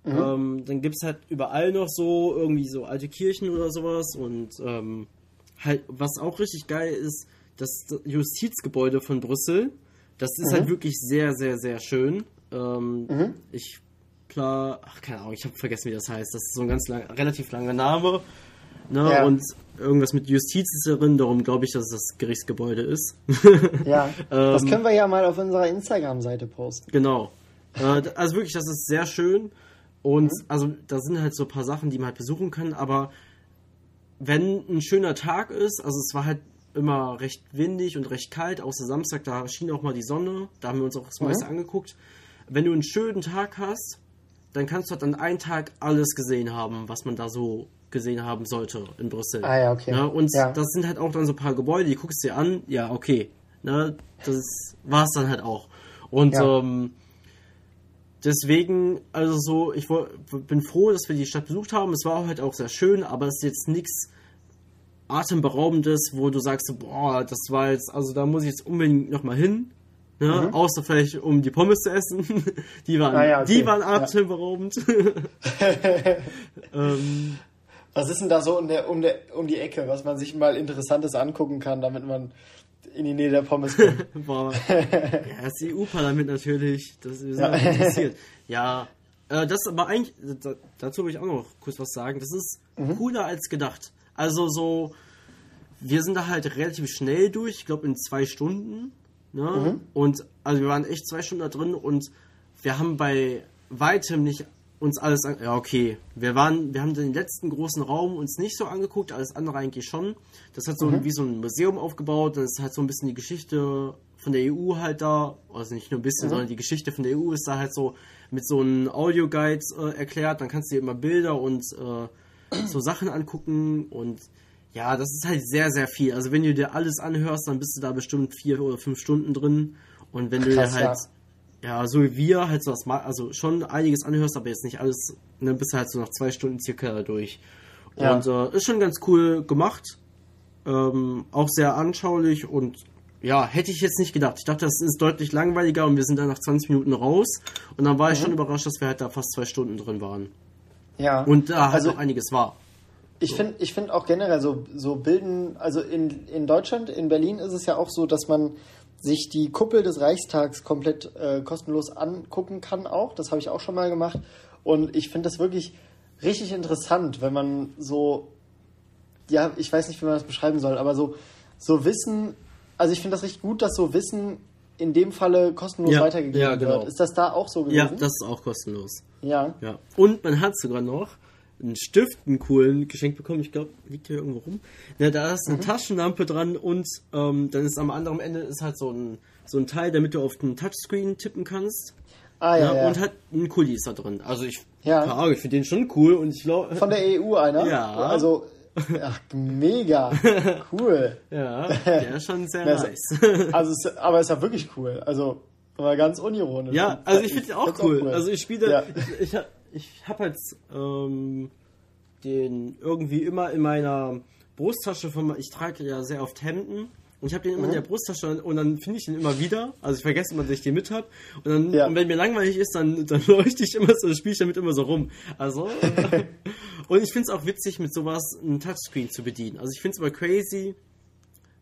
Dann gibt es halt überall noch so irgendwie so alte Kirchen oder sowas und halt, was auch richtig geil ist, das Justizgebäude von Brüssel. Das ist halt wirklich sehr, sehr, sehr schön. Ich klar, ach, keine Ahnung, ich habe vergessen, wie das heißt. Das ist so ein ganz lang, relativ langer Name. Ne? Ja. Und irgendwas mit Justiz ist darin, darum glaube ich, dass es das Gerichtsgebäude ist. Ja, das können wir ja mal auf unserer Instagram-Seite posten. Genau. Also wirklich, das ist sehr schön. Und also da sind halt so ein paar Sachen, die man halt besuchen kann. Aber wenn ein schöner Tag ist, also es war halt immer recht windig und recht kalt, außer Samstag, da schien auch mal die Sonne, da haben wir uns auch das meiste angeguckt. Wenn du einen schönen Tag hast, dann kannst du halt an einem Tag alles gesehen haben, was man da so gesehen haben sollte in Brüssel. Ah ja, okay. Ne? Und das sind halt auch dann so ein paar Gebäude, die guckst dir an, ja, okay. Ne? Das war es dann halt auch. Und deswegen, also so, ich bin froh, dass wir die Stadt besucht haben. Es war halt auch sehr schön, aber es ist jetzt nichts Atemberaubendes, wo du sagst, boah, das war jetzt, also da muss ich jetzt unbedingt nochmal hin. Ne? Außer vielleicht, um die Pommes zu essen. Die waren atemberaubend. Was ist denn da so um die Ecke, was man sich mal Interessantes angucken kann, damit man in die Nähe der Pommes kommt? Boah. Ja, das EU-Parlament natürlich, das ist ja interessiert. Ja, das aber eigentlich, dazu will ich auch noch kurz was sagen, das ist cooler als gedacht. Also so, wir sind da halt relativ schnell durch, ich glaube in 2 Stunden. Ne? Und also wir waren echt 2 Stunden da drin und wir haben bei weitem nicht uns alles ja, okay. Wir haben den letzten großen Raum uns nicht so angeguckt, alles andere eigentlich schon. Das hat so wie so ein Museum aufgebaut, das hat so ein bisschen die Geschichte von der EU halt da, also nicht nur ein bisschen, sondern die Geschichte von der EU ist da halt so mit so einem Audioguide erklärt, dann kannst du dir immer Bilder und so Sachen angucken und ja, das ist halt sehr, sehr viel. Also wenn du dir alles anhörst, dann bist du da bestimmt 4 oder 5 Stunden drin. Und wenn du dir halt, ja, so wie wir, halt so was, also schon einiges anhörst, aber jetzt nicht alles, dann bist du halt so nach 2 Stunden circa da durch. Ja. Und ist schon ganz cool gemacht. Auch sehr anschaulich und ja, hätte ich jetzt nicht gedacht. Ich dachte, das ist deutlich langweiliger und wir sind dann nach 20 Minuten raus. Und dann war ich schon überrascht, dass wir halt da fast 2 Stunden drin waren. Ja. Und da also halt auch einiges war. Ich finde auch generell so bilden, also in Deutschland, in Berlin ist es ja auch so, dass man sich die Kuppel des Reichstags komplett kostenlos angucken kann auch. Das habe ich auch schon mal gemacht. Und ich finde das wirklich richtig interessant, wenn man so, ja, ich weiß nicht, wie man das beschreiben soll, aber so Wissen, also ich finde das richtig gut, dass so Wissen in dem Falle kostenlos weitergegeben wird. Ist das da auch so gewesen? Ja, das ist auch kostenlos. Ja. Und man hat sogar noch einen Stift, einen coolen Geschenk bekommen, ich glaube, liegt hier irgendwo rum. Ja, da ist eine Taschenlampe dran und dann ist am anderen Ende ist halt so ein Teil, damit du auf den Touchscreen tippen kannst. Ah, ja. Und hat einen Kuli ist da drin. Also ich finde den schon cool und ich glaube... Von der EU einer? Ja. Also, ach, mega. Cool. Ja, der ist schon sehr nice. Also, aber ist ja wirklich cool. Also, war ganz unironisch. Ja, also ich finde den auch cool. Also ich spiele... Ja. Ich habe jetzt den irgendwie immer in meiner Brusttasche ich trage ja sehr oft Hemden und ich habe den immer in der Brusttasche und dann finde ich den immer wieder, also ich vergesse immer, dass ich den mit habe und dann und wenn mir langweilig ist, dann leuchte ich immer so, spiele ich damit immer so rum. Also und ich finde es auch witzig, mit sowas einen Touchscreen zu bedienen. Also ich finde es immer crazy,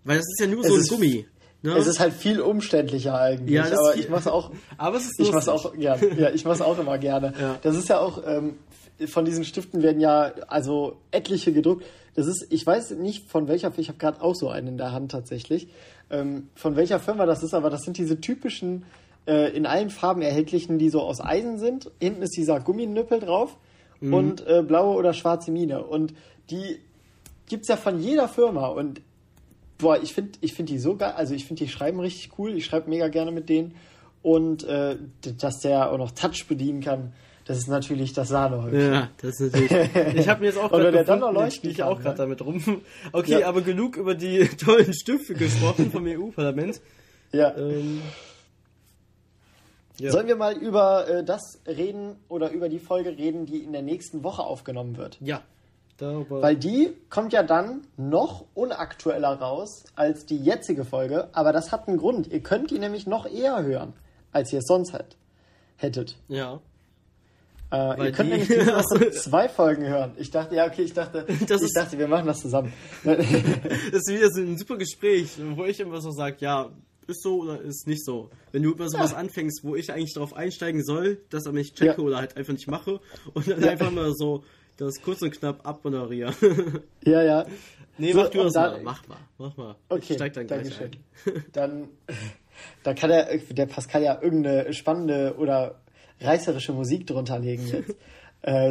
weil das ist ja nur so ein Gummi. Ne? Es ist halt viel umständlicher eigentlich, ja, aber ich mach's auch. Aber es ist lustig. Ich mach's auch immer gerne. Ja. Das ist ja auch von diesen Stiften werden ja also etliche gedruckt. Das ist, ich weiß nicht von welcher, ich habe gerade auch so einen in der Hand tatsächlich. Von welcher Firma das ist, aber das sind diese typischen in allen Farben erhältlichen, die so aus Eisen sind. Hinten ist dieser Gumminüppel drauf und blaue oder schwarze Mine und die gibt's ja von jeder Firma und boah, ich finde die so geil, also ich finde die Schreiben richtig cool, ich schreibe mega gerne mit denen und dass der auch noch Touch bedienen kann, das ist natürlich das Sahnehäubchen. Ja, das ist natürlich. Ich habe mir jetzt auch gerade damit rum. Okay, aber genug über die tollen Stifte gesprochen vom EU-Parlament. Ja. Sollen wir mal über das reden oder über die Folge reden, die in der nächsten Woche aufgenommen wird? Ja. Darüber. Weil die kommt ja dann noch unaktueller raus als die jetzige Folge, aber das hat einen Grund. Ihr könnt die nämlich noch eher hören, als ihr es sonst hättet. Ja. Ihr könnt nämlich diese Woche 2 Folgen hören. Ich dachte, wir machen das zusammen. Das ist wieder so ein super Gespräch, wo ich immer so sage, ja, ist so oder ist nicht so. Wenn du über sowas anfängst, wo ich eigentlich darauf einsteigen soll, dass er mich checke oder halt einfach nicht mache und dann einfach mal so das kurz und knapp abmoderieren. Ja, ja. Nee, so, mach mal. Okay, ich steig dann gleich ein. Dann kann der Pascal ja irgendeine spannende oder reißerische Musik drunter legen jetzt.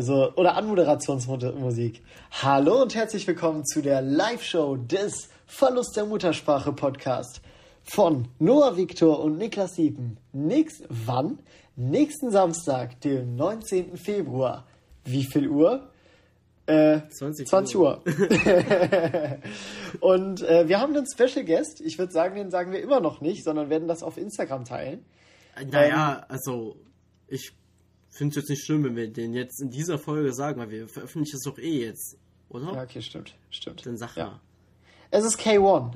Oder Anmoderationsmusik. Hallo und herzlich willkommen zu der Live-Show des Verlust der Muttersprache-Podcast von Noah Victor und Niklas Siepen. Nächsten Samstag, dem 19. Februar. Wie viel Uhr? 20 Uhr. Und wir haben einen Special Guest. Ich würde sagen, den sagen wir immer noch nicht, sondern werden das auf Instagram teilen. Naja, also ich finde es jetzt nicht schlimm, wenn wir den jetzt in dieser Folge sagen, weil wir veröffentlichen es doch eh jetzt, oder? Ja, okay, stimmt. Dann sag mal. Es ist K1.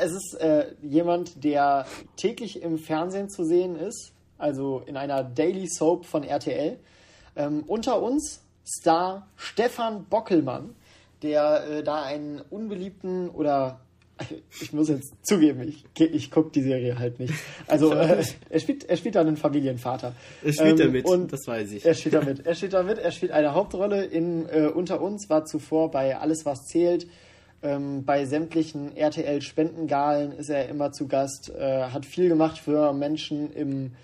Es ist jemand, der täglich im Fernsehen zu sehen ist, also in einer Daily Soap von RTL. Unter uns Star Stefan Bockelmann, der da einen unbeliebten oder... Ich muss jetzt zugeben, ich gucke die Serie halt nicht. Also er spielt da einen Familienvater. Er spielt da mit, das weiß ich. Er spielt eine Hauptrolle in Unter uns, war zuvor bei Alles, was zählt. Bei sämtlichen RTL-Spendengalen ist er immer zu Gast. Hat viel gemacht für Menschen im,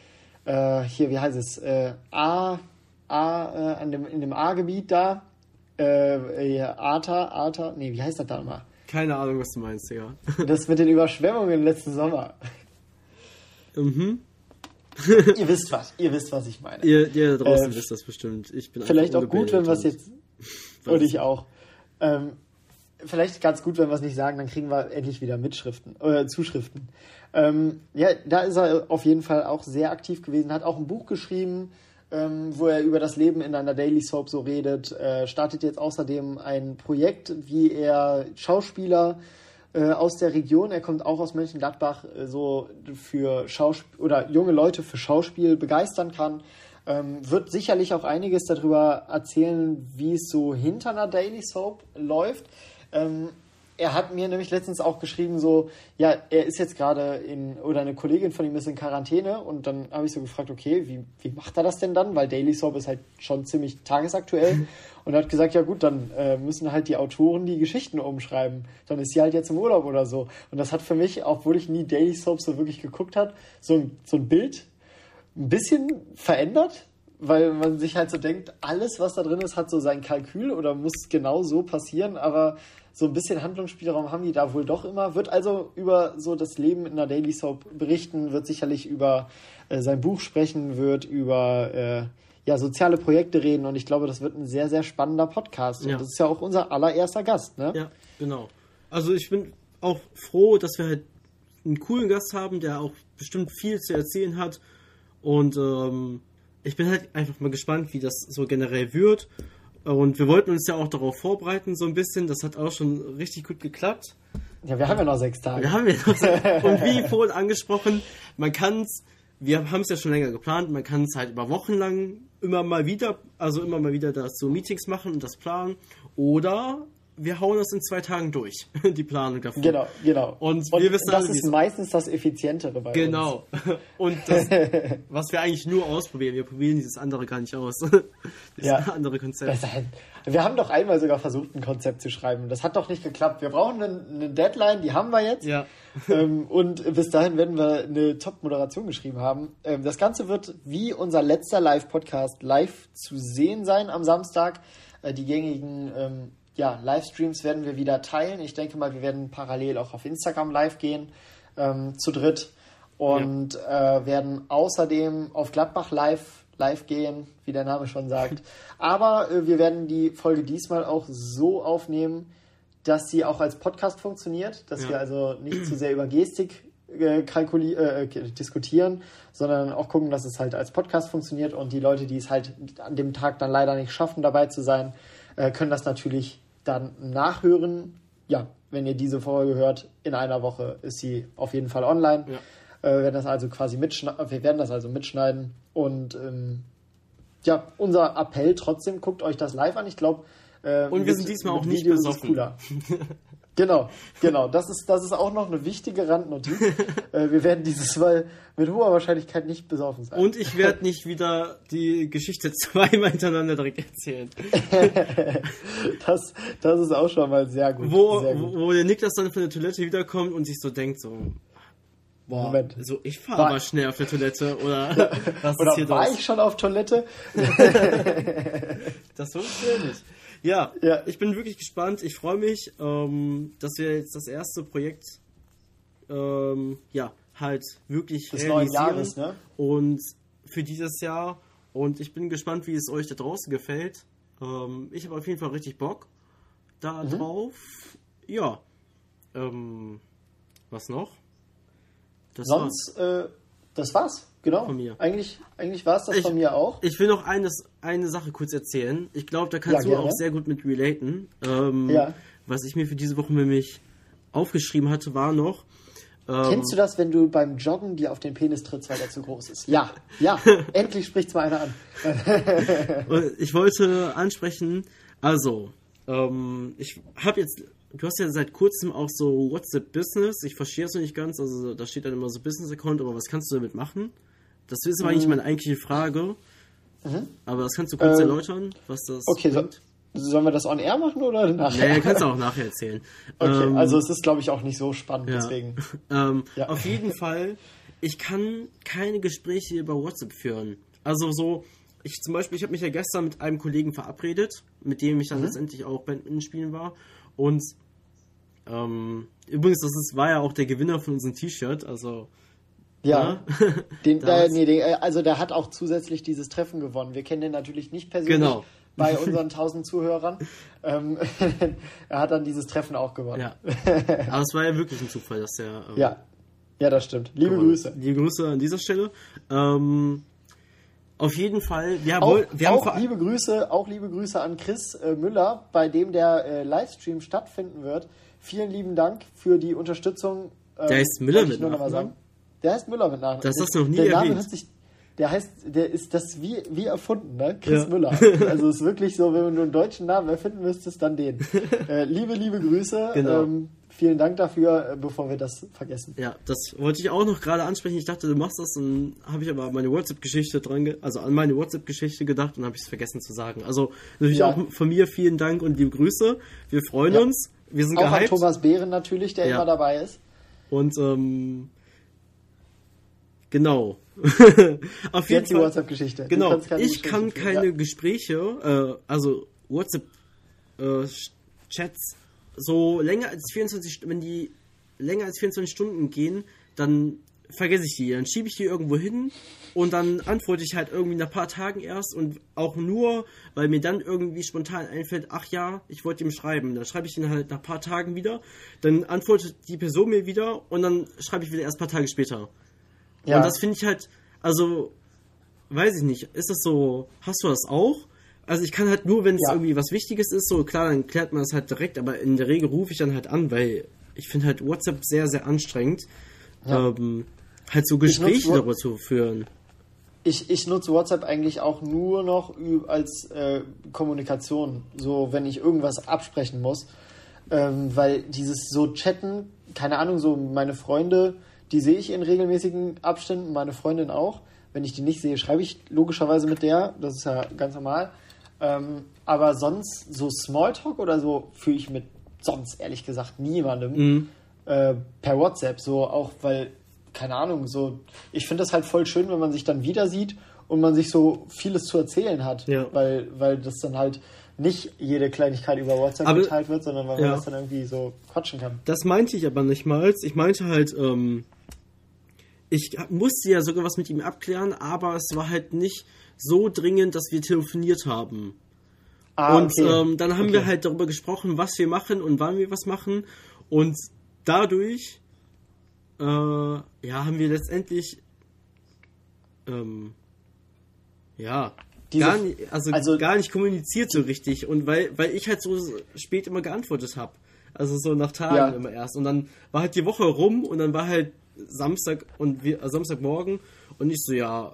in dem A-Gebiet da. Wie heißt das da nochmal? Keine Ahnung, was du meinst, Digga. Das mit den Überschwemmungen letzten Sommer. Mhm. Ihr wisst, was ich meine. Ihr da draußen wisst das bestimmt. Ich bin vielleicht auch gut, wenn wir es jetzt... Und ich auch. Vielleicht ganz gut, wenn wir es nicht sagen, dann kriegen wir endlich wieder Zuschriften. Da ist er auf jeden Fall auch sehr aktiv gewesen. Hat auch ein Buch geschrieben, wo er über das Leben in einer Daily Soap so redet, startet jetzt außerdem ein Projekt, wie er Schauspieler aus der Region, er kommt auch aus Mönchengladbach, so für junge Leute für Schauspiel begeistern kann, wird sicherlich auch einiges darüber erzählen, wie es so hinter einer Daily Soap läuft. Er hat mir nämlich letztens auch geschrieben, so, ja, er ist jetzt gerade oder eine Kollegin von ihm ist in Quarantäne, und dann habe ich so gefragt, okay, wie macht er das denn dann? Weil Daily Soap ist halt schon ziemlich tagesaktuell, und er hat gesagt, ja gut, dann müssen halt die Autoren die Geschichten umschreiben. Dann ist sie halt jetzt im Urlaub oder so. Und das hat für mich, obwohl ich nie Daily Soap so wirklich geguckt habe, so ein Bild ein bisschen verändert, weil man sich halt so denkt, alles, was da drin ist, hat so sein Kalkül oder muss genau so passieren, aber so ein bisschen Handlungsspielraum haben die da wohl doch immer. Wird also über so das Leben in der Daily Soap berichten, wird sicherlich über sein Buch sprechen, wird über soziale Projekte reden, und ich glaube, das wird ein sehr, sehr spannender Podcast. Und das ist ja auch unser allererster Gast, ne? Ja, genau. Also ich bin auch froh, dass wir halt einen coolen Gast haben, der auch bestimmt viel zu erzählen hat, und ich bin halt einfach mal gespannt, wie das so generell wird. Und wir wollten uns ja auch darauf vorbereiten, so ein bisschen. Das hat auch schon richtig gut geklappt. Ja, wir haben ja noch 6 Tage. Und wie vorhin angesprochen, wir haben es ja schon länger geplant, man kann es halt über Wochen lang immer mal wieder das so Meetings machen und das planen. Oder wir hauen das in 2 Tagen durch, die Planung davon. Genau. Und wir wissen, das ist meistens das Effizientere bei uns. Genau. Und das, was wir eigentlich nur ausprobieren, wir probieren dieses andere gar nicht aus. Andere Konzept. Wir haben doch einmal sogar versucht, ein Konzept zu schreiben. Das hat doch nicht geklappt. Wir brauchen eine Deadline, die haben wir jetzt. Ja. Und bis dahin werden wir eine Top-Moderation geschrieben haben. Das Ganze wird wie unser letzter Live-Podcast live zu sehen sein am Samstag. Die gängigen... Livestreams werden wir wieder teilen. Ich denke mal, wir werden parallel auch auf Instagram live gehen, zu dritt. Und werden außerdem auf Gladbach live gehen, wie der Name schon sagt. Aber wir werden die Folge diesmal auch so aufnehmen, dass sie auch als Podcast funktioniert, dass wir also nicht zu sehr über Gestik diskutieren, sondern auch gucken, dass es halt als Podcast funktioniert, und die Leute, die es halt an dem Tag dann leider nicht schaffen, dabei zu sein, können das natürlich dann nachhören. Ja, wenn ihr diese Folge hört, in einer Woche ist sie auf jeden Fall online. Wir werden das also mitschneiden. Und ja, unser Appell trotzdem, guckt euch das live an. Ich glaube, und wir sind diesmal auch nicht besoffen. Genau. Das ist auch noch eine wichtige Randnotiz. Wir werden dieses Mal mit hoher Wahrscheinlichkeit nicht besoffen sein. Und ich werde nicht wieder die Geschichte zweimal hintereinander direkt erzählen. Das ist auch schon mal sehr gut. Wo der Nick das dann von der Toilette wiederkommt und sich so denkt, so... Boah, Moment. Also ich fahre mal schnell auf der Toilette oder ja. Was ist oder hier war das? Ich schon auf Toilette? Das funktioniert nicht. Ja, ich bin wirklich gespannt. Ich freue mich, dass wir jetzt das erste Projekt halt wirklich des realisieren. Neuen Jahres, ne? Und für dieses Jahr. Und ich bin gespannt, wie es euch da draußen gefällt. Ich habe auf jeden Fall richtig Bock da drauf. Ja. Was noch? Das war's, genau. Von mir. Eigentlich war es das von mir auch. Ich will noch eine Sache kurz erzählen. Ich glaube, da kannst du auch sehr gut mit relaten. Was ich mir für diese Woche nämlich aufgeschrieben hatte, war noch... Kennst du das, wenn du beim Joggen dir auf den Penis trittst, weil der zu groß ist? Ja, endlich spricht's mal einer an. Ich wollte ansprechen, also, ich habe jetzt... Du hast ja seit kurzem auch so WhatsApp Business. Ich verstehe es noch nicht ganz. Also da steht dann immer so Business Account, aber was kannst du damit machen? Das ist eigentlich meine eigentliche Frage. Mhm. Aber das kannst du kurz erläutern, was das bringt. Sollen wir das on air machen oder nachher? Ja, kannst du auch nachher erzählen. Okay, also es ist, glaube ich, auch nicht so spannend, deswegen. Auf jeden Fall, ich kann keine Gespräche über WhatsApp führen. Also so, ich habe mich ja gestern mit einem Kollegen verabredet, mit dem ich dann letztendlich auch beim Innenspielen war. Und übrigens, war ja auch der Gewinner von unserem T-Shirt, also... Ja, ja. Der hat auch zusätzlich dieses Treffen gewonnen. Wir kennen den natürlich nicht persönlich bei unseren 1000 Zuhörern. Er hat dann dieses Treffen auch gewonnen. Ja. Aber es war ja wirklich ein Zufall, dass der... Ja, das stimmt. Liebe Grüße an dieser Stelle. Auf jeden Fall. Liebe Grüße an Chris Müller, bei dem der Livestream stattfinden wird. Vielen lieben Dank für die Unterstützung. Der heißt Müller mit Nachnamen. Der heißt Müller mit Nachnamen. Das hast du noch nie erwähnt. Der ist das wie erfunden, ne? Chris Müller. Also es ist wirklich so, wenn du einen deutschen Namen erfinden müsstest, dann den. Liebe Grüße. Genau. Vielen Dank dafür, bevor wir das vergessen. Ja, das wollte ich auch noch gerade ansprechen. Ich dachte, du machst das, dann habe ich aber an meine WhatsApp-Geschichte gedacht und habe ich es vergessen zu sagen. Also natürlich auch von mir vielen Dank und liebe Grüße. Wir freuen uns. Wir sind gehypt. Auch an Thomas Behren natürlich, der immer dabei ist. Und genau. Auf jeden Fall. Die WhatsApp-Geschichte. Genau. Ich kann keine Gespräche, also WhatsApp-Chats. So wenn die länger als 24 Stunden gehen, dann vergesse ich die, dann schiebe ich die irgendwo hin und dann antworte ich halt irgendwie nach ein paar Tagen erst und auch nur, weil mir dann irgendwie spontan einfällt, ach ja, ich wollte ihm schreiben, dann schreibe ich ihn halt nach ein paar Tagen wieder, dann antwortet die Person mir wieder und dann schreibe ich wieder erst ein paar Tage später. Ja. Und das finde ich halt, also, weiß ich nicht, ist das so, hast du das auch? Also ich kann halt nur, wenn es irgendwie was Wichtiges ist, so klar, dann klärt man das halt direkt, aber in der Regel rufe ich dann halt an, weil ich finde halt WhatsApp sehr, sehr anstrengend, halt so Gespräche darüber zu führen. Ich nutze WhatsApp eigentlich auch nur noch als Kommunikation, so wenn ich irgendwas absprechen muss, weil dieses so Chatten, keine Ahnung, so meine Freunde, die sehe ich in regelmäßigen Abständen, meine Freundin auch. Wenn ich die nicht sehe, schreibe ich logischerweise mit der, das ist ja ganz normal. Aber sonst so Smalltalk oder so führe ich mit sonst ehrlich gesagt niemandem per WhatsApp. So auch, weil, keine Ahnung, so ich finde das halt voll schön, wenn man sich dann wieder sieht und man sich so vieles zu erzählen hat. Ja. Weil das dann halt nicht jede Kleinigkeit über WhatsApp geteilt wird, sondern weil man das dann irgendwie so quatschen kann. Das meinte ich aber nicht mal. Ich meinte halt, ich musste ja sogar was mit ihm abklären, aber es war halt nicht so dringend, dass wir telefoniert haben. Dann haben wir halt darüber gesprochen, was wir machen und wann wir was machen. Und dadurch haben wir letztendlich gar nicht kommuniziert so richtig. Und weil ich halt so spät immer geantwortet habe. Also so nach Tagen immer erst. Und dann war halt die Woche rum und dann war halt Samstag und Samstagmorgen und ich so, ja,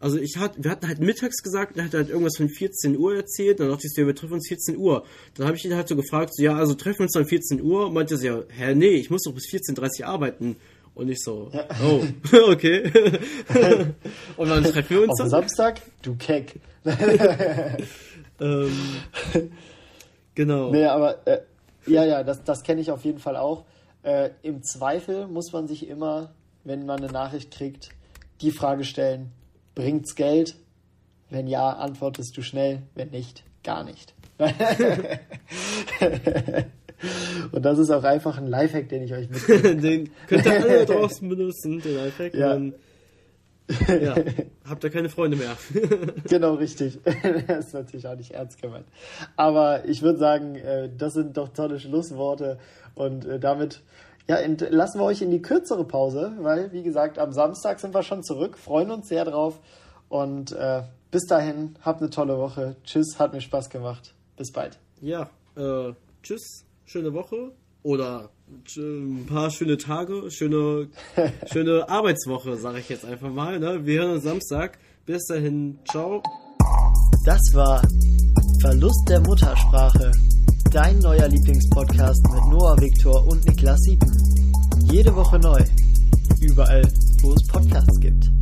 also wir hatten halt mittags gesagt, er hat halt irgendwas von 14 Uhr erzählt, dann dachte ich so, wir treffen uns 14 Uhr. Dann habe ich ihn halt so gefragt, so, ja, also treffen wir uns dann 14 Uhr? Und meinte so, ja, hä, nee, ich muss doch bis 14:30 Uhr arbeiten. Und ich so, ja. Oh, okay. Und dann treffen wir uns dann. Auf Samstag? Du Keck. Genau. Nee, aber, ja, das kenne ich auf jeden Fall auch. Im Zweifel muss man sich immer, wenn man eine Nachricht kriegt, die Frage stellen, bringt's Geld? Wenn ja, antwortest du schnell, wenn nicht, gar nicht. Und das ist auch einfach ein Lifehack, den ich euch mitgebe. Den könnt ihr alle draußen benutzen, den Lifehack. Ja. Und dann, ja, habt ihr keine Freunde mehr. Genau, richtig. Das ist natürlich auch nicht ernst gemeint. Aber ich würde sagen, das sind doch tolle Schlussworte. Und damit lassen wir euch in die kürzere Pause, weil, wie gesagt, am Samstag sind wir schon zurück, freuen uns sehr drauf. Und bis dahin, habt eine tolle Woche. Tschüss, hat mir Spaß gemacht. Bis bald. Ja, tschüss, schöne Woche oder ein paar schöne Tage, schöne Arbeitswoche, sage ich jetzt einfach mal. Ne? Wir hören uns Samstag. Bis dahin, ciao. Das war Verlust der Muttersprache. Dein neuer Lieblingspodcast mit Noah Victor und Niklas Siepen. Jede Woche neu. Überall, wo es Podcasts gibt.